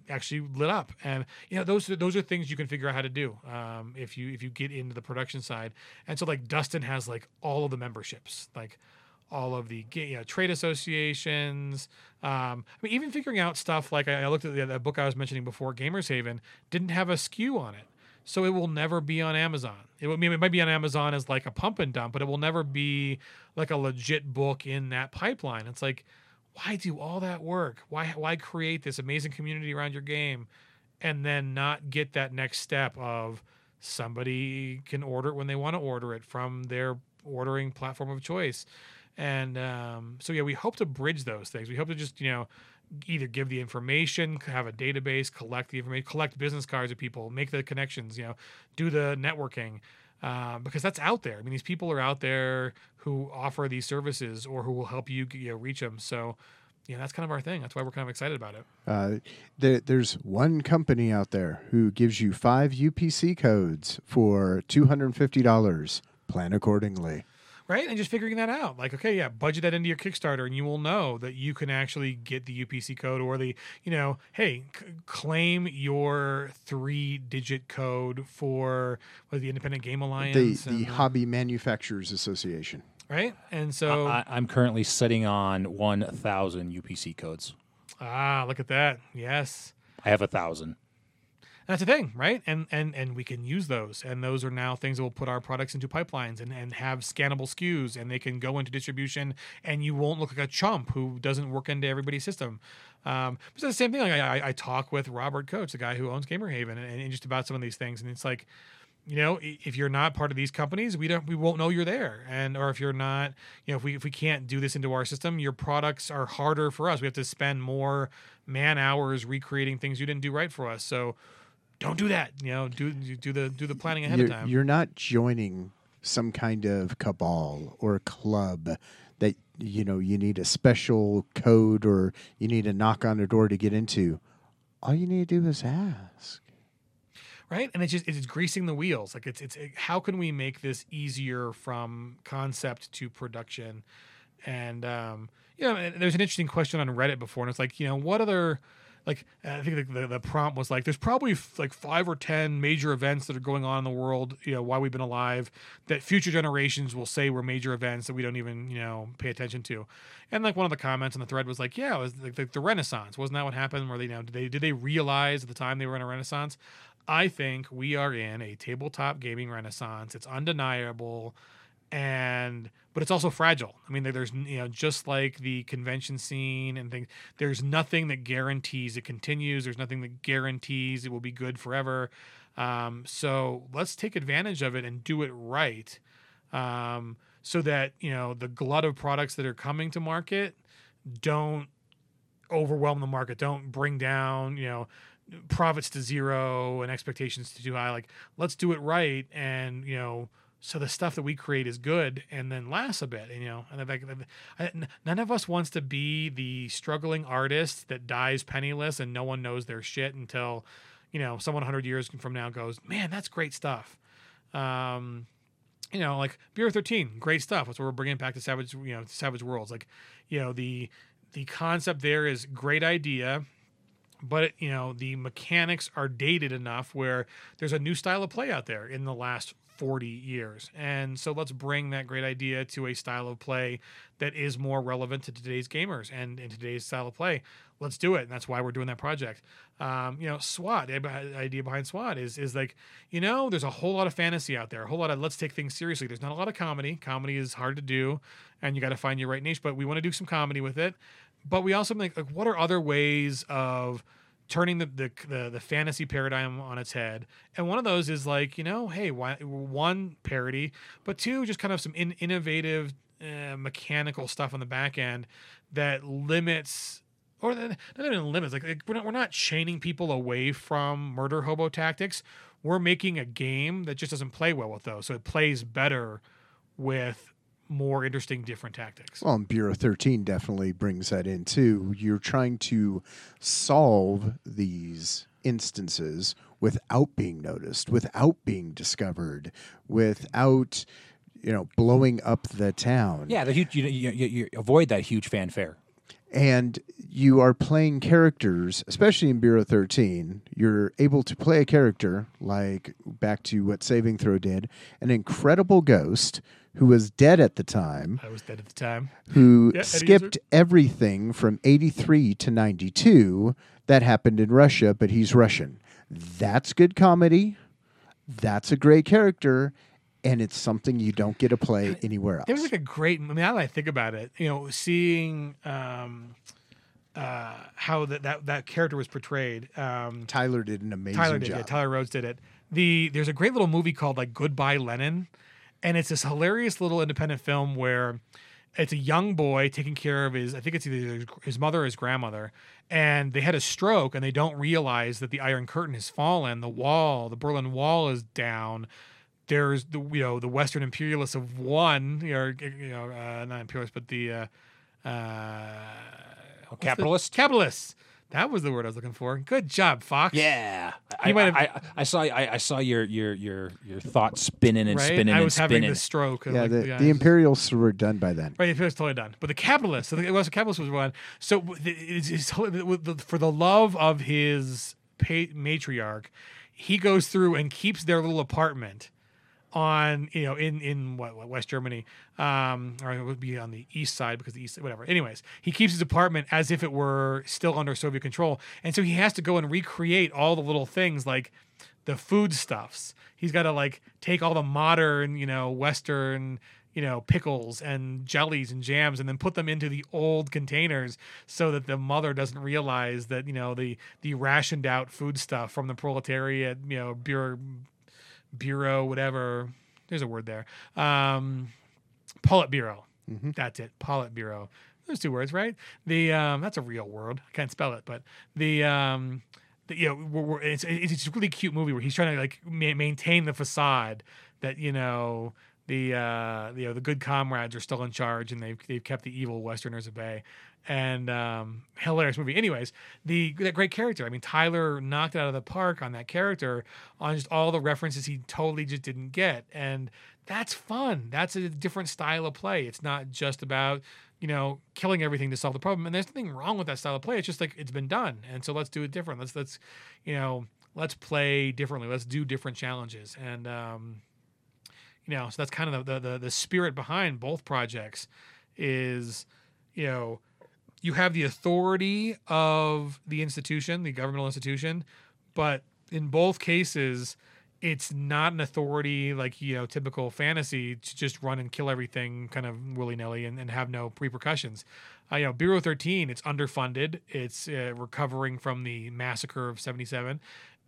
actually lit up. And, you know, those are things you can figure out how to do if you get into the production side. And so, like, Dustin has, like, all of the memberships, like all of the, you know, trade associations. I mean, even figuring out stuff like, I looked at the book I was mentioning before, Gamers Haven, didn't have a SKU on it. So it will never be on Amazon. It might be on Amazon as like a pump and dump, but it will never be like a legit book in that pipeline. It's like, why do all that work? Why create this amazing community around your game and then not get that next step of somebody can order it when they want to order it from their ordering platform of choice? And so, yeah, we hope to bridge those things. We hope to just, you know, either give the information, have a database, collect the information, collect business cards of people, make the connections, you know, do the networking, because that's out there. I mean, these people are out there who offer these services or who will help you, you know, reach them. So, yeah, that's kind of our thing. That's why we're kind of excited about it. There's one company out there who gives you 5 UPC codes for $250. Plan accordingly. Right, and just figuring that out. Like, okay, yeah, budget that into your Kickstarter, and you will know that you can actually get the UPC code or the, you know, hey, claim your 3-digit code for the Independent Game Alliance. The Hobby Manufacturers Association. Right, and so I'm currently sitting on 1,000 UPC codes. Ah, look at that. Yes. I have 1,000. that's a thing, right? And we can use those, and those are now things that will put our products into pipelines and have scannable SKUs, and they can go into distribution, and you won't look like a chump who doesn't work into everybody's system. But it's the same thing. Like I talk with Robert Coates, the guy who owns Gamer Haven, and just about some of these things, and it's like, you know, if you're not part of these companies, we won't know you're there. And, or if you're not, you know, if we can't do this into our system, your products are harder for us. We have to spend more man hours recreating things you didn't do right for us. So don't do that. You know, do the planning ahead of time. You're not joining some kind of cabal or club that, you know, you need a special code or you need a knock on a door to get into. All you need to do is ask. Right, and it's greasing the wheels. Like it's how can we make this easier from concept to production? And you know, there's an interesting question on Reddit before, and it's like, you know, what other, like, I think the prompt was like, there's probably like 5 or 10 major events that are going on in the world, you know, while we've been alive, that future generations will say were major events that we don't even, you know, pay attention to. And like one of the comments on the thread was like, yeah, it was like the Renaissance. Wasn't that what happened? Where they, you know, did they realize at the time they were in a Renaissance? I think we are in a tabletop gaming renaissance. It's undeniable, but it's also fragile. I mean, there's, you know, just like the convention scene and things, there's nothing that guarantees it continues. There's nothing that guarantees it will be good forever. So let's take advantage of it and do it right, so that, you know, the glut of products that are coming to market don't overwhelm the market, don't bring down, you know, profits to zero and expectations to too high. Like, let's do it right, and, you know, so the stuff that we create is good and then lasts a bit. And, you know, and none of us wants to be the struggling artist that dies penniless and no one knows their shit until, you know, someone 100 years from now goes, man, that's great stuff. You know, like Bureau 13, great stuff. That's what we're bringing back to Savage, you know, Savage Worlds. Like, you know, the concept there is great idea, but, you know, the mechanics are dated enough where there's a new style of play out there in the last 40 years. And so let's bring that great idea to a style of play that is more relevant to today's gamers and in today's style of play. Let's do it. And that's why we're doing that project. You know, SWAT, the idea behind SWAT is like, you know, there's a whole lot of fantasy out there, a whole lot of let's take things seriously. There's not a lot of comedy. Comedy is hard to do, and you got to find your right niche, but we want to do some comedy with it. But we also think, like, what are other ways of turning the fantasy paradigm on its head? And one of those is like, you know, hey, one, parody, but two, just kind of some innovative mechanical stuff on the back end that limits, or that not even limits, like we're not chaining people away from murder hobo tactics. We're making a game that just doesn't play well with those, so it plays better with more interesting, different tactics. Well, and Bureau 13 definitely brings that in too. You're trying to solve these instances without being noticed, without being discovered, without, you know, blowing up the town. Yeah, the huge, you avoid that huge fanfare. And you are playing characters, especially in Bureau 13, you're able to play a character, like back to what Saving Throw did, an incredible ghost who was dead at the time. I was dead at the time. Who skipped everything from 83 to 92 that happened in Russia, but he's Russian. That's good comedy. That's a great character. And it's something you don't get to play anywhere else. There was like a great, I mean, now that I think about it, you know, seeing how that character was portrayed. Tyler did an amazing job. Yeah, Tyler Rhodes did it. There's a great little movie called like Goodbye Lenin, and it's this hilarious little independent film where it's a young boy taking care of his, I think it's either his mother or his grandmother, and they had a stroke and they don't realize that the Iron Curtain has fallen, the Berlin Wall is down. There's the Western imperialists have won, not imperialists, but the capitalists. That was the word I was looking for. Good job, Fox. Yeah, I saw your thoughts spinning and spinning. I was having the stroke. Yeah, the Imperials were done by then. Right, the Imperials were totally done. But the capitalists, so the Western capitalists was won. So for the love of his matriarch, he goes through and keeps their little apartment on, you know, in what West Germany, or it would be on the east side, because the east, whatever. Anyways, he keeps his apartment as if it were still under Soviet control. And so he has to go and recreate all the little things, like the foodstuffs. He's got to like take all the modern, you know, Western, you know, pickles and jellies and jams, and then put them into the old containers so that the mother doesn't realize that, you know, the rationed out food stuff from the proletariat, you know, bureau, whatever. There's a word there. Politburo. Mm-hmm. That's it. Politburo. Those two words, right? The that's a real word. I can't spell it, but the you know, it's a really cute movie where he's trying to like maintain the facade that, you know, the good comrades are still in charge and they've kept the evil Westerners at bay. And hilarious movie. Anyways, that great character. I mean, Tyler knocked it out of the park on that character, on just all the references he totally just didn't get. And that's fun. That's a different style of play. It's not just about, you know, killing everything to solve the problem. And there's nothing wrong with that style of play. It's just like, it's been done. And so let's do it different. Let's you know, let's play differently. Let's do different challenges. And, you know, so that's kind of the spirit behind both projects is, you know, you have the authority of the institution, the governmental institution, but in both cases, it's not an authority like, you know, typical fantasy to just run and kill everything kind of willy-nilly and have no repercussions. You know, Bureau 13, it's underfunded. It's recovering from the massacre of 1977.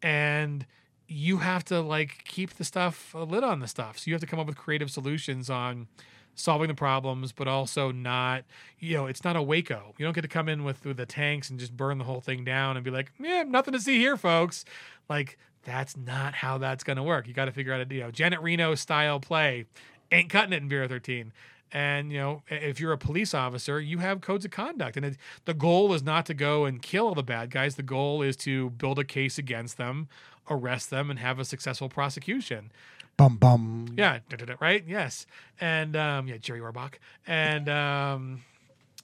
And you have to, like, keep the stuff, a lid on the stuff. So you have to come up with creative solutions on solving the problems, but also not, you know, it's not a Waco. You don't get to come in with the tanks and just burn the whole thing down and be like, yeah, nothing to see here, folks. Like, that's not how that's going to work. You got to figure out a, you know, Janet Reno style play ain't cutting it in Bureau 13. And, you know, if you're a police officer, you have codes of conduct. And the goal is not to go and kill all the bad guys. The goal is to build a case against them, arrest them, and have a successful prosecution. Bum, bum. Yeah, right? Yes. And, yeah, Jerry Orbach. And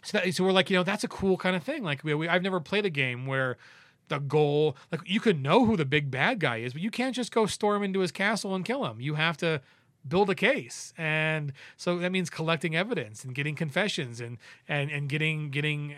so we're like, you know, that's a cool kind of thing. Like, I've never played a game where the goal, like, you can know who the big bad guy is, but you can't just go storm into his castle and kill him. You have to build a case. And so that means collecting evidence and getting confessions and getting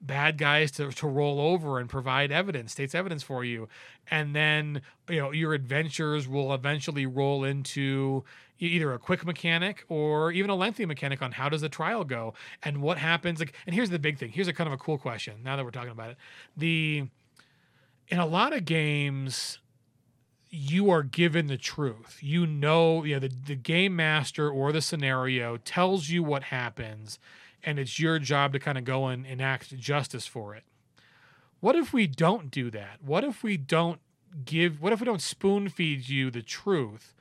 bad guys to roll over and provide evidence, state's evidence for you. And then, you know, your adventures will eventually roll into either a quick mechanic or even a lengthy mechanic on how does the trial go and what happens. Like, and here's the big thing. Here's a kind of a cool question now that we're talking about it. In a lot of games, you are given the truth. You know, the game master or the scenario tells you what happens, and it's your job to kind of go and enact justice for it. What if we don't do that? What if we don't spoon feed you the truth?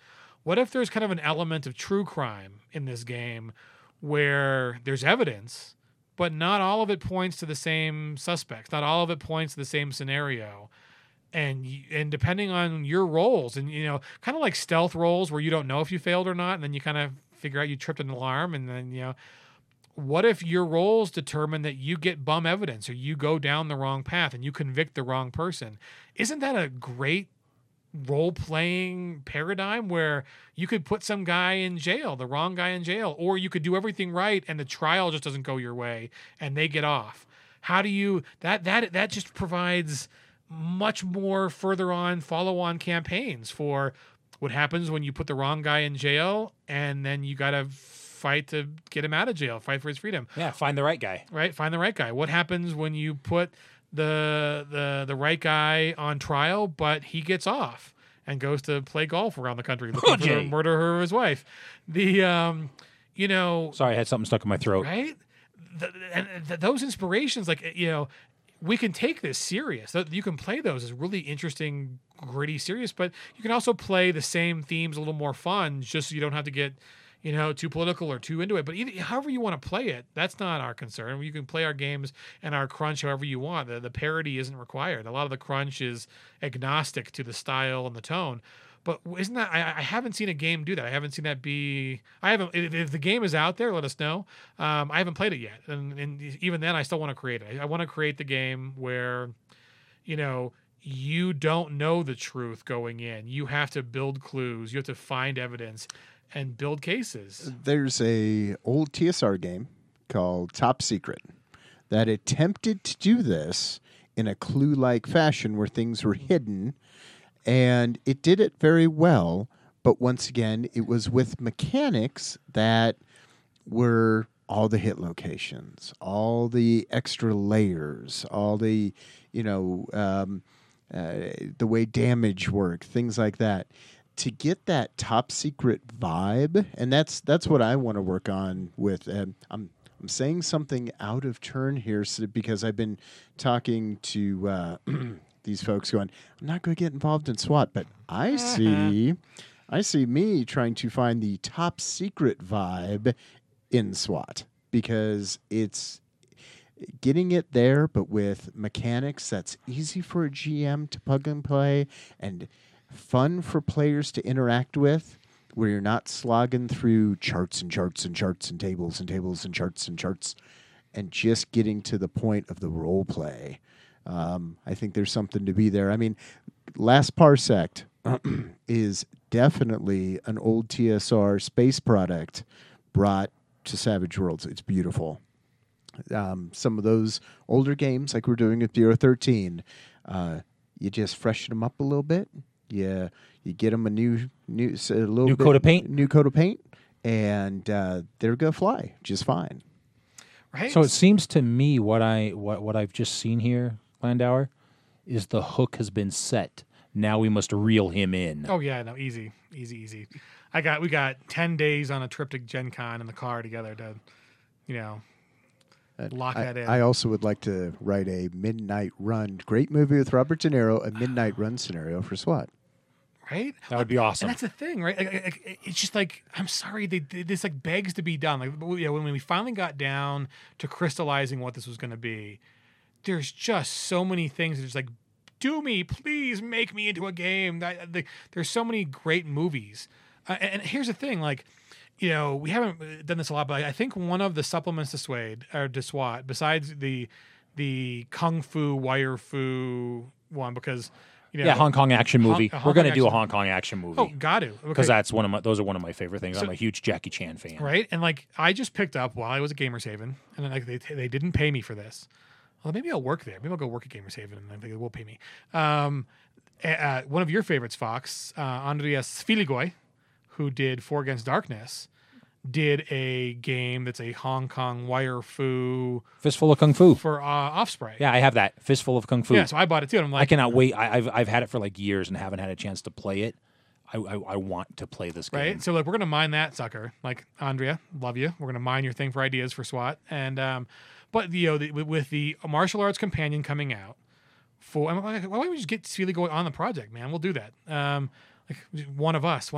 What if there's kind of an element of true crime in this game where there's evidence, but not all of it points to the same suspects, not all of it points to the same scenario? And depending on your roles, and, you know, kind of like stealth roles where you don't know if you failed or not, and then you kind of figure out you tripped an alarm, and then, you know, what if your roles determine that you get bum evidence or you go down the wrong path and you convict the wrong person? Isn't that a great role-playing paradigm where you could put some guy in jail, the wrong guy in jail, or you could do everything right and the trial just doesn't go your way and they get off? How do you – that just provides – much more further on follow-on campaigns for what happens when you put the wrong guy in jail and then you got to fight to get him out of jail, fight for his freedom. Yeah, find the right guy. Right, find the right guy. What happens when you put the right guy on trial but he gets off and goes to play golf around the country looking for the murderer of his wife? You know... Sorry, I had something stuck in my throat. Right? Those inspirations, like, you know... We can take this serious. You can play those as really interesting, gritty, serious, but you can also play the same themes a little more fun just so you don't have to get, you know, too political or too into it. But either, however you want to play it, that's not our concern. You can play our games and our crunch however you want. The parody isn't required. A lot of the crunch is agnostic to the style and the tone. But isn't that? I haven't seen a game do that. I haven't seen that be. I haven't. If the game is out there, let us know. I haven't played it yet, and even then, I still want to create it. I want to create the game where, you know, you don't know the truth going in. You have to build clues. You have to find evidence and build cases. There's a old TSR game called Top Secret that attempted to do this in a clue-like fashion where things were hidden, and it did it very well. But once again, it was with mechanics that were all the hit locations, all the extra layers, all the, you know, the way damage worked, things like that. To get that top secret vibe, and that's what I want to work on with. I'm saying something out of turn here because I've been talking to these folks going, I'm not going to get involved in SWAT, but I see me trying to find the top secret vibe in SWAT because it's getting it there, but with mechanics that's easy for a GM to plug and play and fun for players to interact with, where you're not slogging through charts and charts and charts and tables and tables and charts and charts and just getting to the point of the role play. I think there's something to be there. I mean, Last Parsec is definitely an old TSR space product brought to Savage Worlds. It's beautiful. Some of those older games, like we're doing at 013, you just freshen them up a little bit. Yeah, you get them a new coat of paint, and they're gonna fly just fine. Right. So it seems to me what I've just seen here, Landauer, is the hook has been set. Now we must reel him in. Oh yeah, no, easy. We got 10 days on a trip to Gen Con in the car together to, you know. Lock that in. I also would like to write a Midnight Run, great movie with Robert De Niro, a Midnight Run scenario for SWAT. Right? That would be awesome. And that's the thing, right? It's just like, I'm sorry, this like begs to be done. Like, you know, when we finally got down to crystallizing what this was going to be, there's just so many things that are just like, do me, please make me into a game. There's so many great movies. And here's the thing, like, you know, we haven't done this a lot, but I think one of the supplements to SWAT, besides the Kung Fu Wire Fu one, because you know, yeah, Hong Kong action movie. We're going to do a Hong Kong action movie. Oh, got to, because okay. That's those are one of my favorite things. So, I'm a huge Jackie Chan fan, right? And like I just picked up while I was at Gamers Haven, and then like they didn't pay me for this. Well, maybe I'll work there. Maybe I'll go work at Gamers Haven, and I think they will pay me. One of your favorites, Fox, Andreas Filigoy, who did Four Against Darkness, did a game that's a Hong Kong wire fu... Fistful of Kung Fu. For Osprey. Yeah, I have that. Fistful of Kung Fu. Yeah, so I bought it too. And I'm like, I cannot wait. I've had it for like years and haven't had a chance to play it. I want to play this game. Right? So like, we're going to mine that sucker. Like, Andrea, love you. We're going to mine your thing for ideas for SWAT. And but, you know, with the martial arts companion coming out, I'm like, why don't we just get Seeley going on the project, man? We'll do that. Like one of us.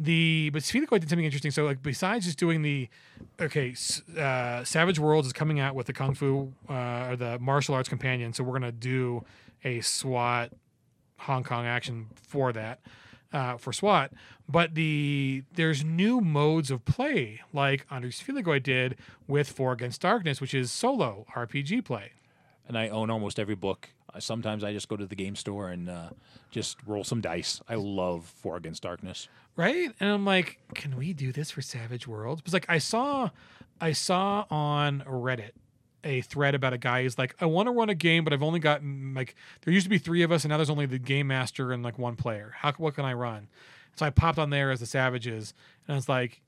But Svilikoi did something interesting. So like besides just doing Savage Worlds is coming out with the Kung Fu or the martial arts companion. So we're gonna do a SWAT Hong Kong action for that for SWAT. But there's new modes of play like Andres Svilikoi did with Four Against Darkness, which is solo RPG play. And I own almost every book. Sometimes I just go to the game store and just roll some dice. I love Four Against Darkness. Right? And I'm like, can we do this for Savage Worlds? Because like I saw on Reddit a thread about a guy who's like, I want to run a game, but I've only gotten like there used to be three of us, and now there's only the game master and like one player. What can I run? So I popped on there as the Savages, and I was like,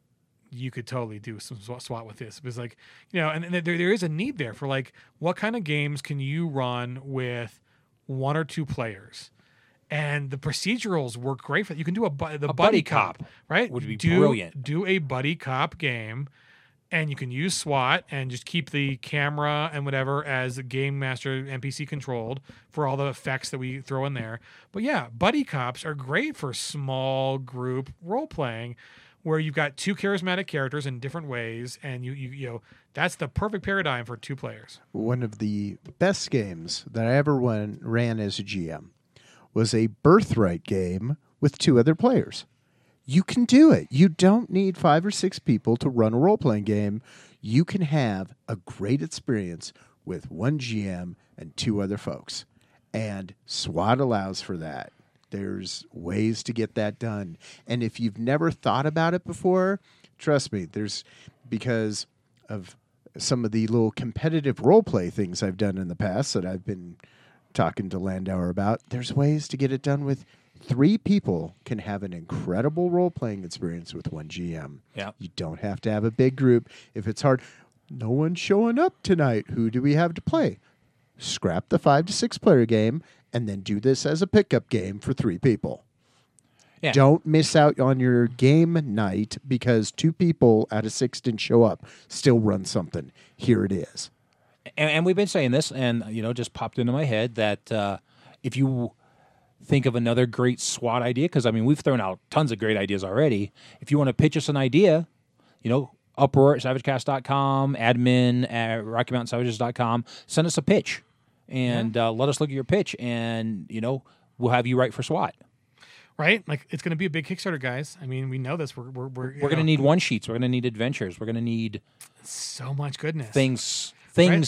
you could totally do some SWAT with this. It was like, you know, and there is a need there for like, what kind of games can you run with one or two players? And the procedurals work great for that. You can do a buddy cop, right? Would be brilliant. Do a buddy cop game, and you can use SWAT and just keep the camera and whatever as the game master NPC controlled for all the effects that we throw in there. But yeah, buddy cops are great for small group role playing, where you've got two charismatic characters in different ways, and you know, that's the perfect paradigm for two players. One of the best games that I ever ran as a GM was a Birthright game with two other players. You can do it. You don't need 5 or 6 people to run a role-playing game. You can have a great experience with one GM and two other folks. And SWAT allows for that. There's ways to get that done. And if you've never thought about it before, trust me, there's, because of some of the little competitive roleplay things I've done in the past that I've been talking to Landauer about, there's ways to get it done with three people can have an incredible role-playing experience with one GM. Yeah. You don't have to have a big group. If it's hard, no one's showing up tonight. Who do we have to play? Scrap the 5 to 6 player game and then do this as a pickup game for three people. Yeah. Don't miss out on your game night because 2 people out of 6 didn't show up. Still run something. Here it is. And we've been saying this, and you know, just popped into my head that if you think of another great SWAT idea, because I mean, we've thrown out tons of great ideas already. If you want to pitch us an idea, you know, uproar@savagecast.com, admin@rockymountainsavages.com. Send us a pitch, and let us look at your pitch, and you know, we'll have you write for SWAT. Right, like it's going to be a big Kickstarter, guys. I mean, we know this. We're going to need one-sheets. We're going to need adventures. We're going to need so much goodness. Things right?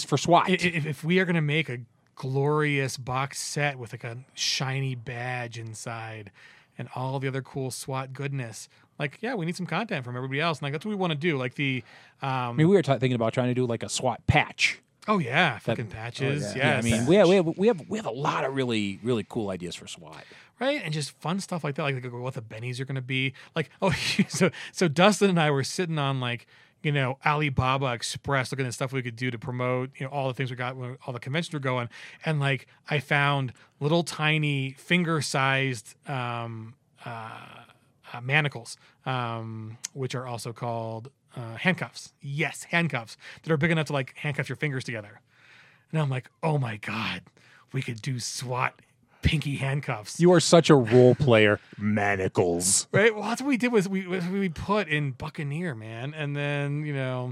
For SWAT. If we are going to make a glorious box set with like a shiny badge inside, and all the other cool SWAT goodness, like yeah, we need some content from everybody else. And like that's what we want to do. Like the, I mean, we were thinking about trying to do like a SWAT patch. Oh yeah, fucking patches. Oh, yeah. Yes. Yeah, I mean, we have a lot of really really cool ideas for SWAT. Right, and just fun stuff like that, like what the bennies are going to be. Like, oh, so Dustin and I were sitting on like, you know, Alibaba Express, looking at stuff we could do to promote, you know, all the things we got when all the conventions were going, and like I found little tiny finger-sized manacles, which are also called handcuffs. Yes, handcuffs that are big enough to like handcuff your fingers together. And I'm like, oh my god, we could do SWAT pinky handcuffs. You are such a role player. Manacles. Right? Well, that's what we did was we put in Buccaneer, man. And then, you know,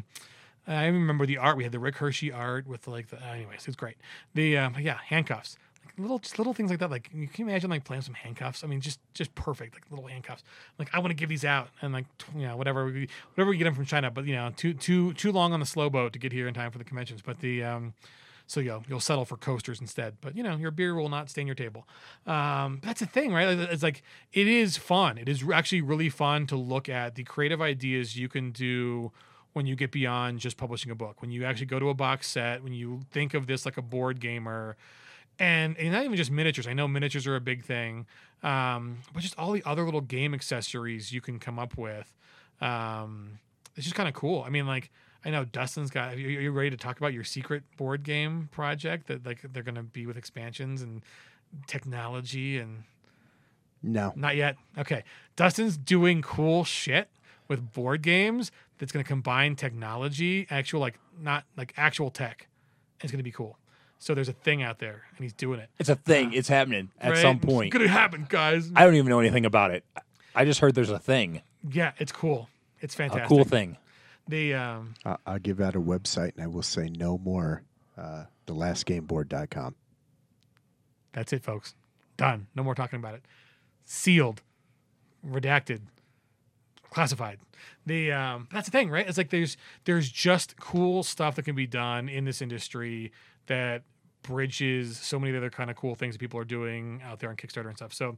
I remember the art. We had the Rick Hershey art with like the, anyways, it's great. The, yeah, handcuffs. Like little things like that. Like, can you imagine like playing some handcuffs? I mean, just perfect. Like little handcuffs. Like, I want to give these out and like, you know, whatever we get them from China, but you know, too long on the slow boat to get here in time for the conventions. But the, so you'll settle for coasters instead, but you know your beer will not stain your table. That's the thing, right? It's like it is fun. It is actually really fun to look at the creative ideas you can do when you get beyond just publishing a book. When you actually go to a box set, when you think of this like a board gamer, and not even just miniatures. I know miniatures are a big thing, but just all the other little game accessories you can come up with. It's just kind of cool. I mean, like. I know Dustin's got. Are you ready to talk about your secret board game project that like they're going to be with expansions and technology and? No, not yet. Okay, Dustin's doing cool shit with board games that's going to combine technology, actual like not like actual tech. And it's going to be cool. So there's a thing out there, and he's doing it. It's a thing. It's happening at some point. It's going to happen, guys. I don't even know anything about it. I just heard there's a thing. Yeah, it's cool. It's fantastic. A cool thing. The, I'll give out a website, and I will say no more. Thelastgameboard.com. That's it, folks. Done. No more talking about it. Sealed, redacted, classified. The that's the thing, right? It's like there's just cool stuff that can be done in this industry that bridges so many other kind of cool things that people are doing out there on Kickstarter and stuff. So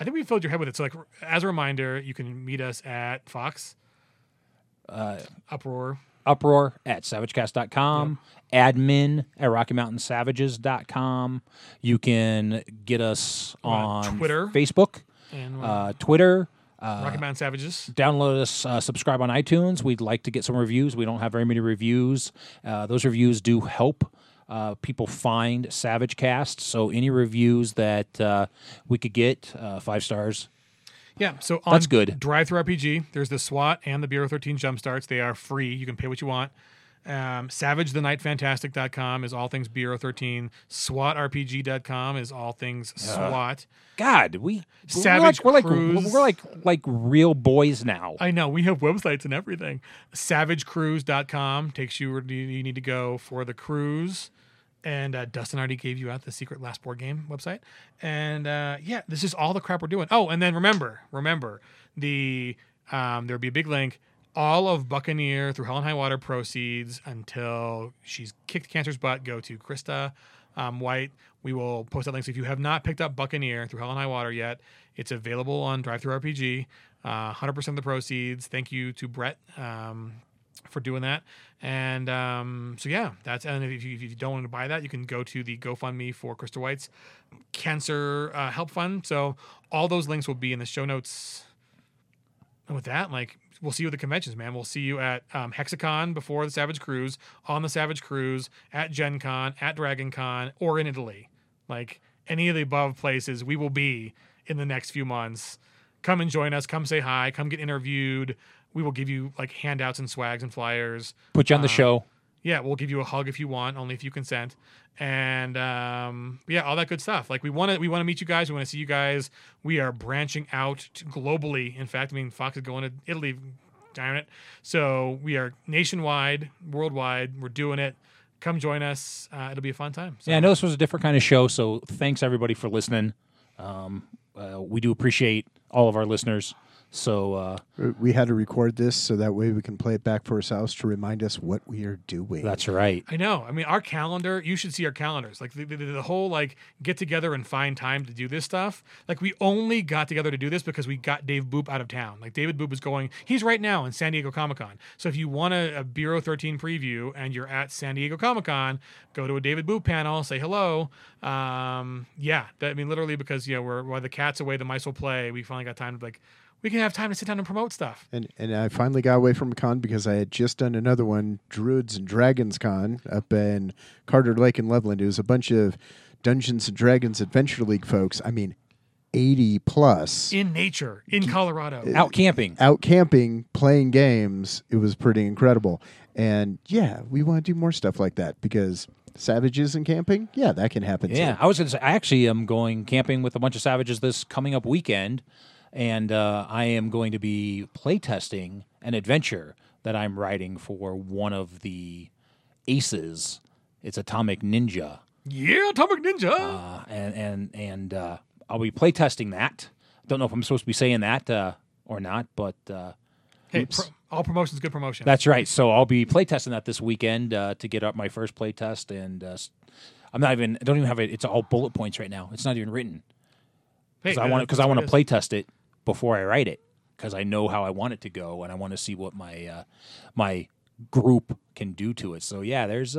I think we filled your head with it. So like as a reminder, you can meet us at Fox. Uproar at savagecast.com, yep. admin@rockymountainsavages.com. You can get us on Twitter, Facebook, and Twitter. Rocky Mountain Savages. Download us, subscribe on iTunes. We'd like to get some reviews. We don't have very many reviews. Those reviews do help people find Savage Cast. So any reviews that we could get, 5 stars. Yeah, so on DriveThruRPG, there's the SWAT and the Bureau 13 Jumpstarts. They are free. You can pay what you want. SavageTheNightFantastic.com is all things Bureau 13. SWATRPG.com is all things SWAT. God, we're like real boys now. I know. We have websites and everything. SavageCruise.com takes you where you need to go for the cruise. And Dustin already gave you out the secret last board game website. And yeah, this is all the crap we're doing. Oh, and then remember, the there'll be a big link. All of Buccaneer Through Hell and High Water proceeds until she's kicked cancer's butt go to Krista White. We will post that link. So if you have not picked up Buccaneer Through Hell and High Water yet, it's available on DriveThruRPG. 100% of the proceeds. Thank you to Brett for doing that. And so, yeah, that's, and if you don't want to buy that, you can go to the GoFundMe for Krista White's cancer help fund. So all those links will be in the show notes. And with that, like, we'll see you at the conventions, man. We'll see you at Hexacon before the Savage Cruise, on the Savage Cruise, at Gen Con, at Dragon Con, or in Italy. Like, any of the above places we will be in the next few months. Come and join us. Come say hi. Come get interviewed. We will give you, like, handouts and swags and flyers. Put you on the show. Yeah, we'll give you a hug if you want, only if you consent. And, yeah, all that good stuff. Like, we want to meet you guys. We want to see you guys. We are branching out globally. In fact, I mean, Fox is going to Italy, darn it. So we are nationwide, worldwide. We're doing it. Come join us. It'll be a fun time. So. Yeah, I know this was a different kind of show, so thanks, everybody, for listening. We do appreciate all of our listeners. So we had to record this so that way we can play it back for ourselves to remind us what we are doing. That's right. I know. I mean, our calendar, you should see our calendars. Like the whole, like, get together and find time to do this stuff. Like, we only got together to do this because we got Dave Boop out of town. Like, David Boop is going, he's right now in San Diego Comic-Con. So if you want a Bureau 13 preview and you're at San Diego Comic-Con, go to a David Boop panel, say hello. Yeah. I mean, literally because, you know, while the cat's away, the mice will play. We finally got time to, like, we can have time to sit down and promote stuff. And I finally got away from a con because I had just done another one, Druids and Dragons Con, up in Carter Lake in Loveland. It was a bunch of Dungeons and Dragons Adventure League folks. I mean, 80 plus. In nature, in Colorado. Out camping. Out camping, playing games. It was pretty incredible. And, yeah, we want to do more stuff like that because... Savages and camping? Yeah, that can happen, too. Yeah, I was going to say, I actually am going camping with a bunch of savages this coming up weekend. And I am going to be playtesting an adventure that I'm writing for one of the aces. It's Atomic Ninja. Yeah, Atomic Ninja. And I'll be playtesting that. Don't know if I'm supposed to be saying that or not, but hey, all promotion's good promotion. That's right. So I'll be playtesting that this weekend to get up my first playtest, and I don't even have it. It's all bullet points right now. It's not even written. Because I want to play test it before I write it, because I know how I want it to go, and I want to see what my my group can do to it. So yeah, there's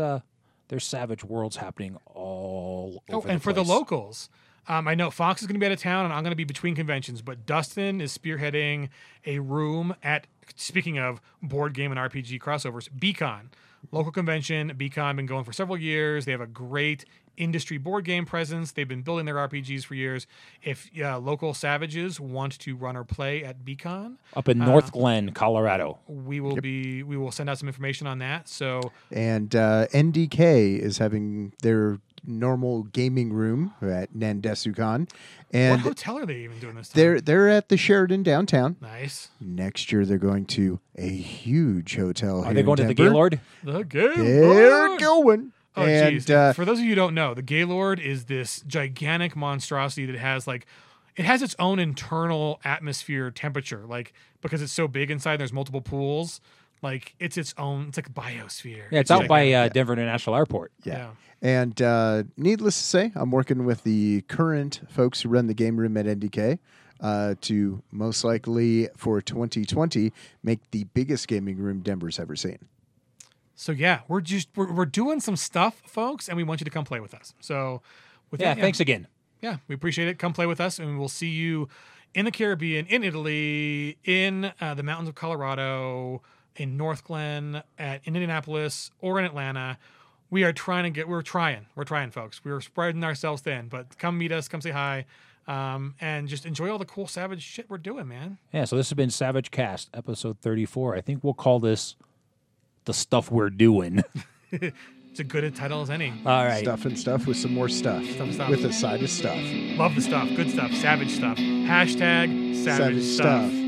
Savage Worlds happening all over the place. And for the locals, I know Fox is going to be out of town, and I'm going to be between conventions. But Dustin is spearheading a room at, speaking of board game and RPG crossovers, BCon, local convention. BCon, been going for several years. They have a great industry board game presence. They've been building their RPGs for years. If local savages want to run or play at BCon up in North Glen, Colorado, we will we will send out some information on that. So, and NDK is having their normal gaming room at NandessuCon. And what hotel are they even doing this time? They're at the Sheridan downtown. Nice. Next year they're going to a huge hotel. Are they going to the Gaylord? The Gaylord. They're going. Oh, jeez. For those of you who don't know, the Gaylord is this gigantic monstrosity that has, like, it has its own internal atmosphere temperature, like, because it's so big inside, there's multiple pools. Like, it's its own, it's like a biosphere. Yeah, it's out by Denver International Airport. Yeah. And needless to say, I'm working with the current folks who run the game room at NDK to most likely, for 2020, make the biggest gaming room Denver's ever seen. So, yeah, we're doing some stuff, folks, and we want you to come play with us. So, thanks again. Yeah, we appreciate it. Come play with us, and we'll see you in the Caribbean, in Italy, in the mountains of Colorado, in North Glen, at Indianapolis, or in Atlanta. We're trying, folks. We're spreading ourselves thin, but come meet us. Come say hi. And just enjoy all the cool savage shit we're doing, man. Yeah, so this has been Savage Cast, episode 34. I think we'll call this... The Stuff We're Doing. It's a good a title as any. All right. Stuff and stuff with some more stuff. Stuff. With a side of stuff. Love the stuff. Good stuff. Savage stuff. #SavageStuff.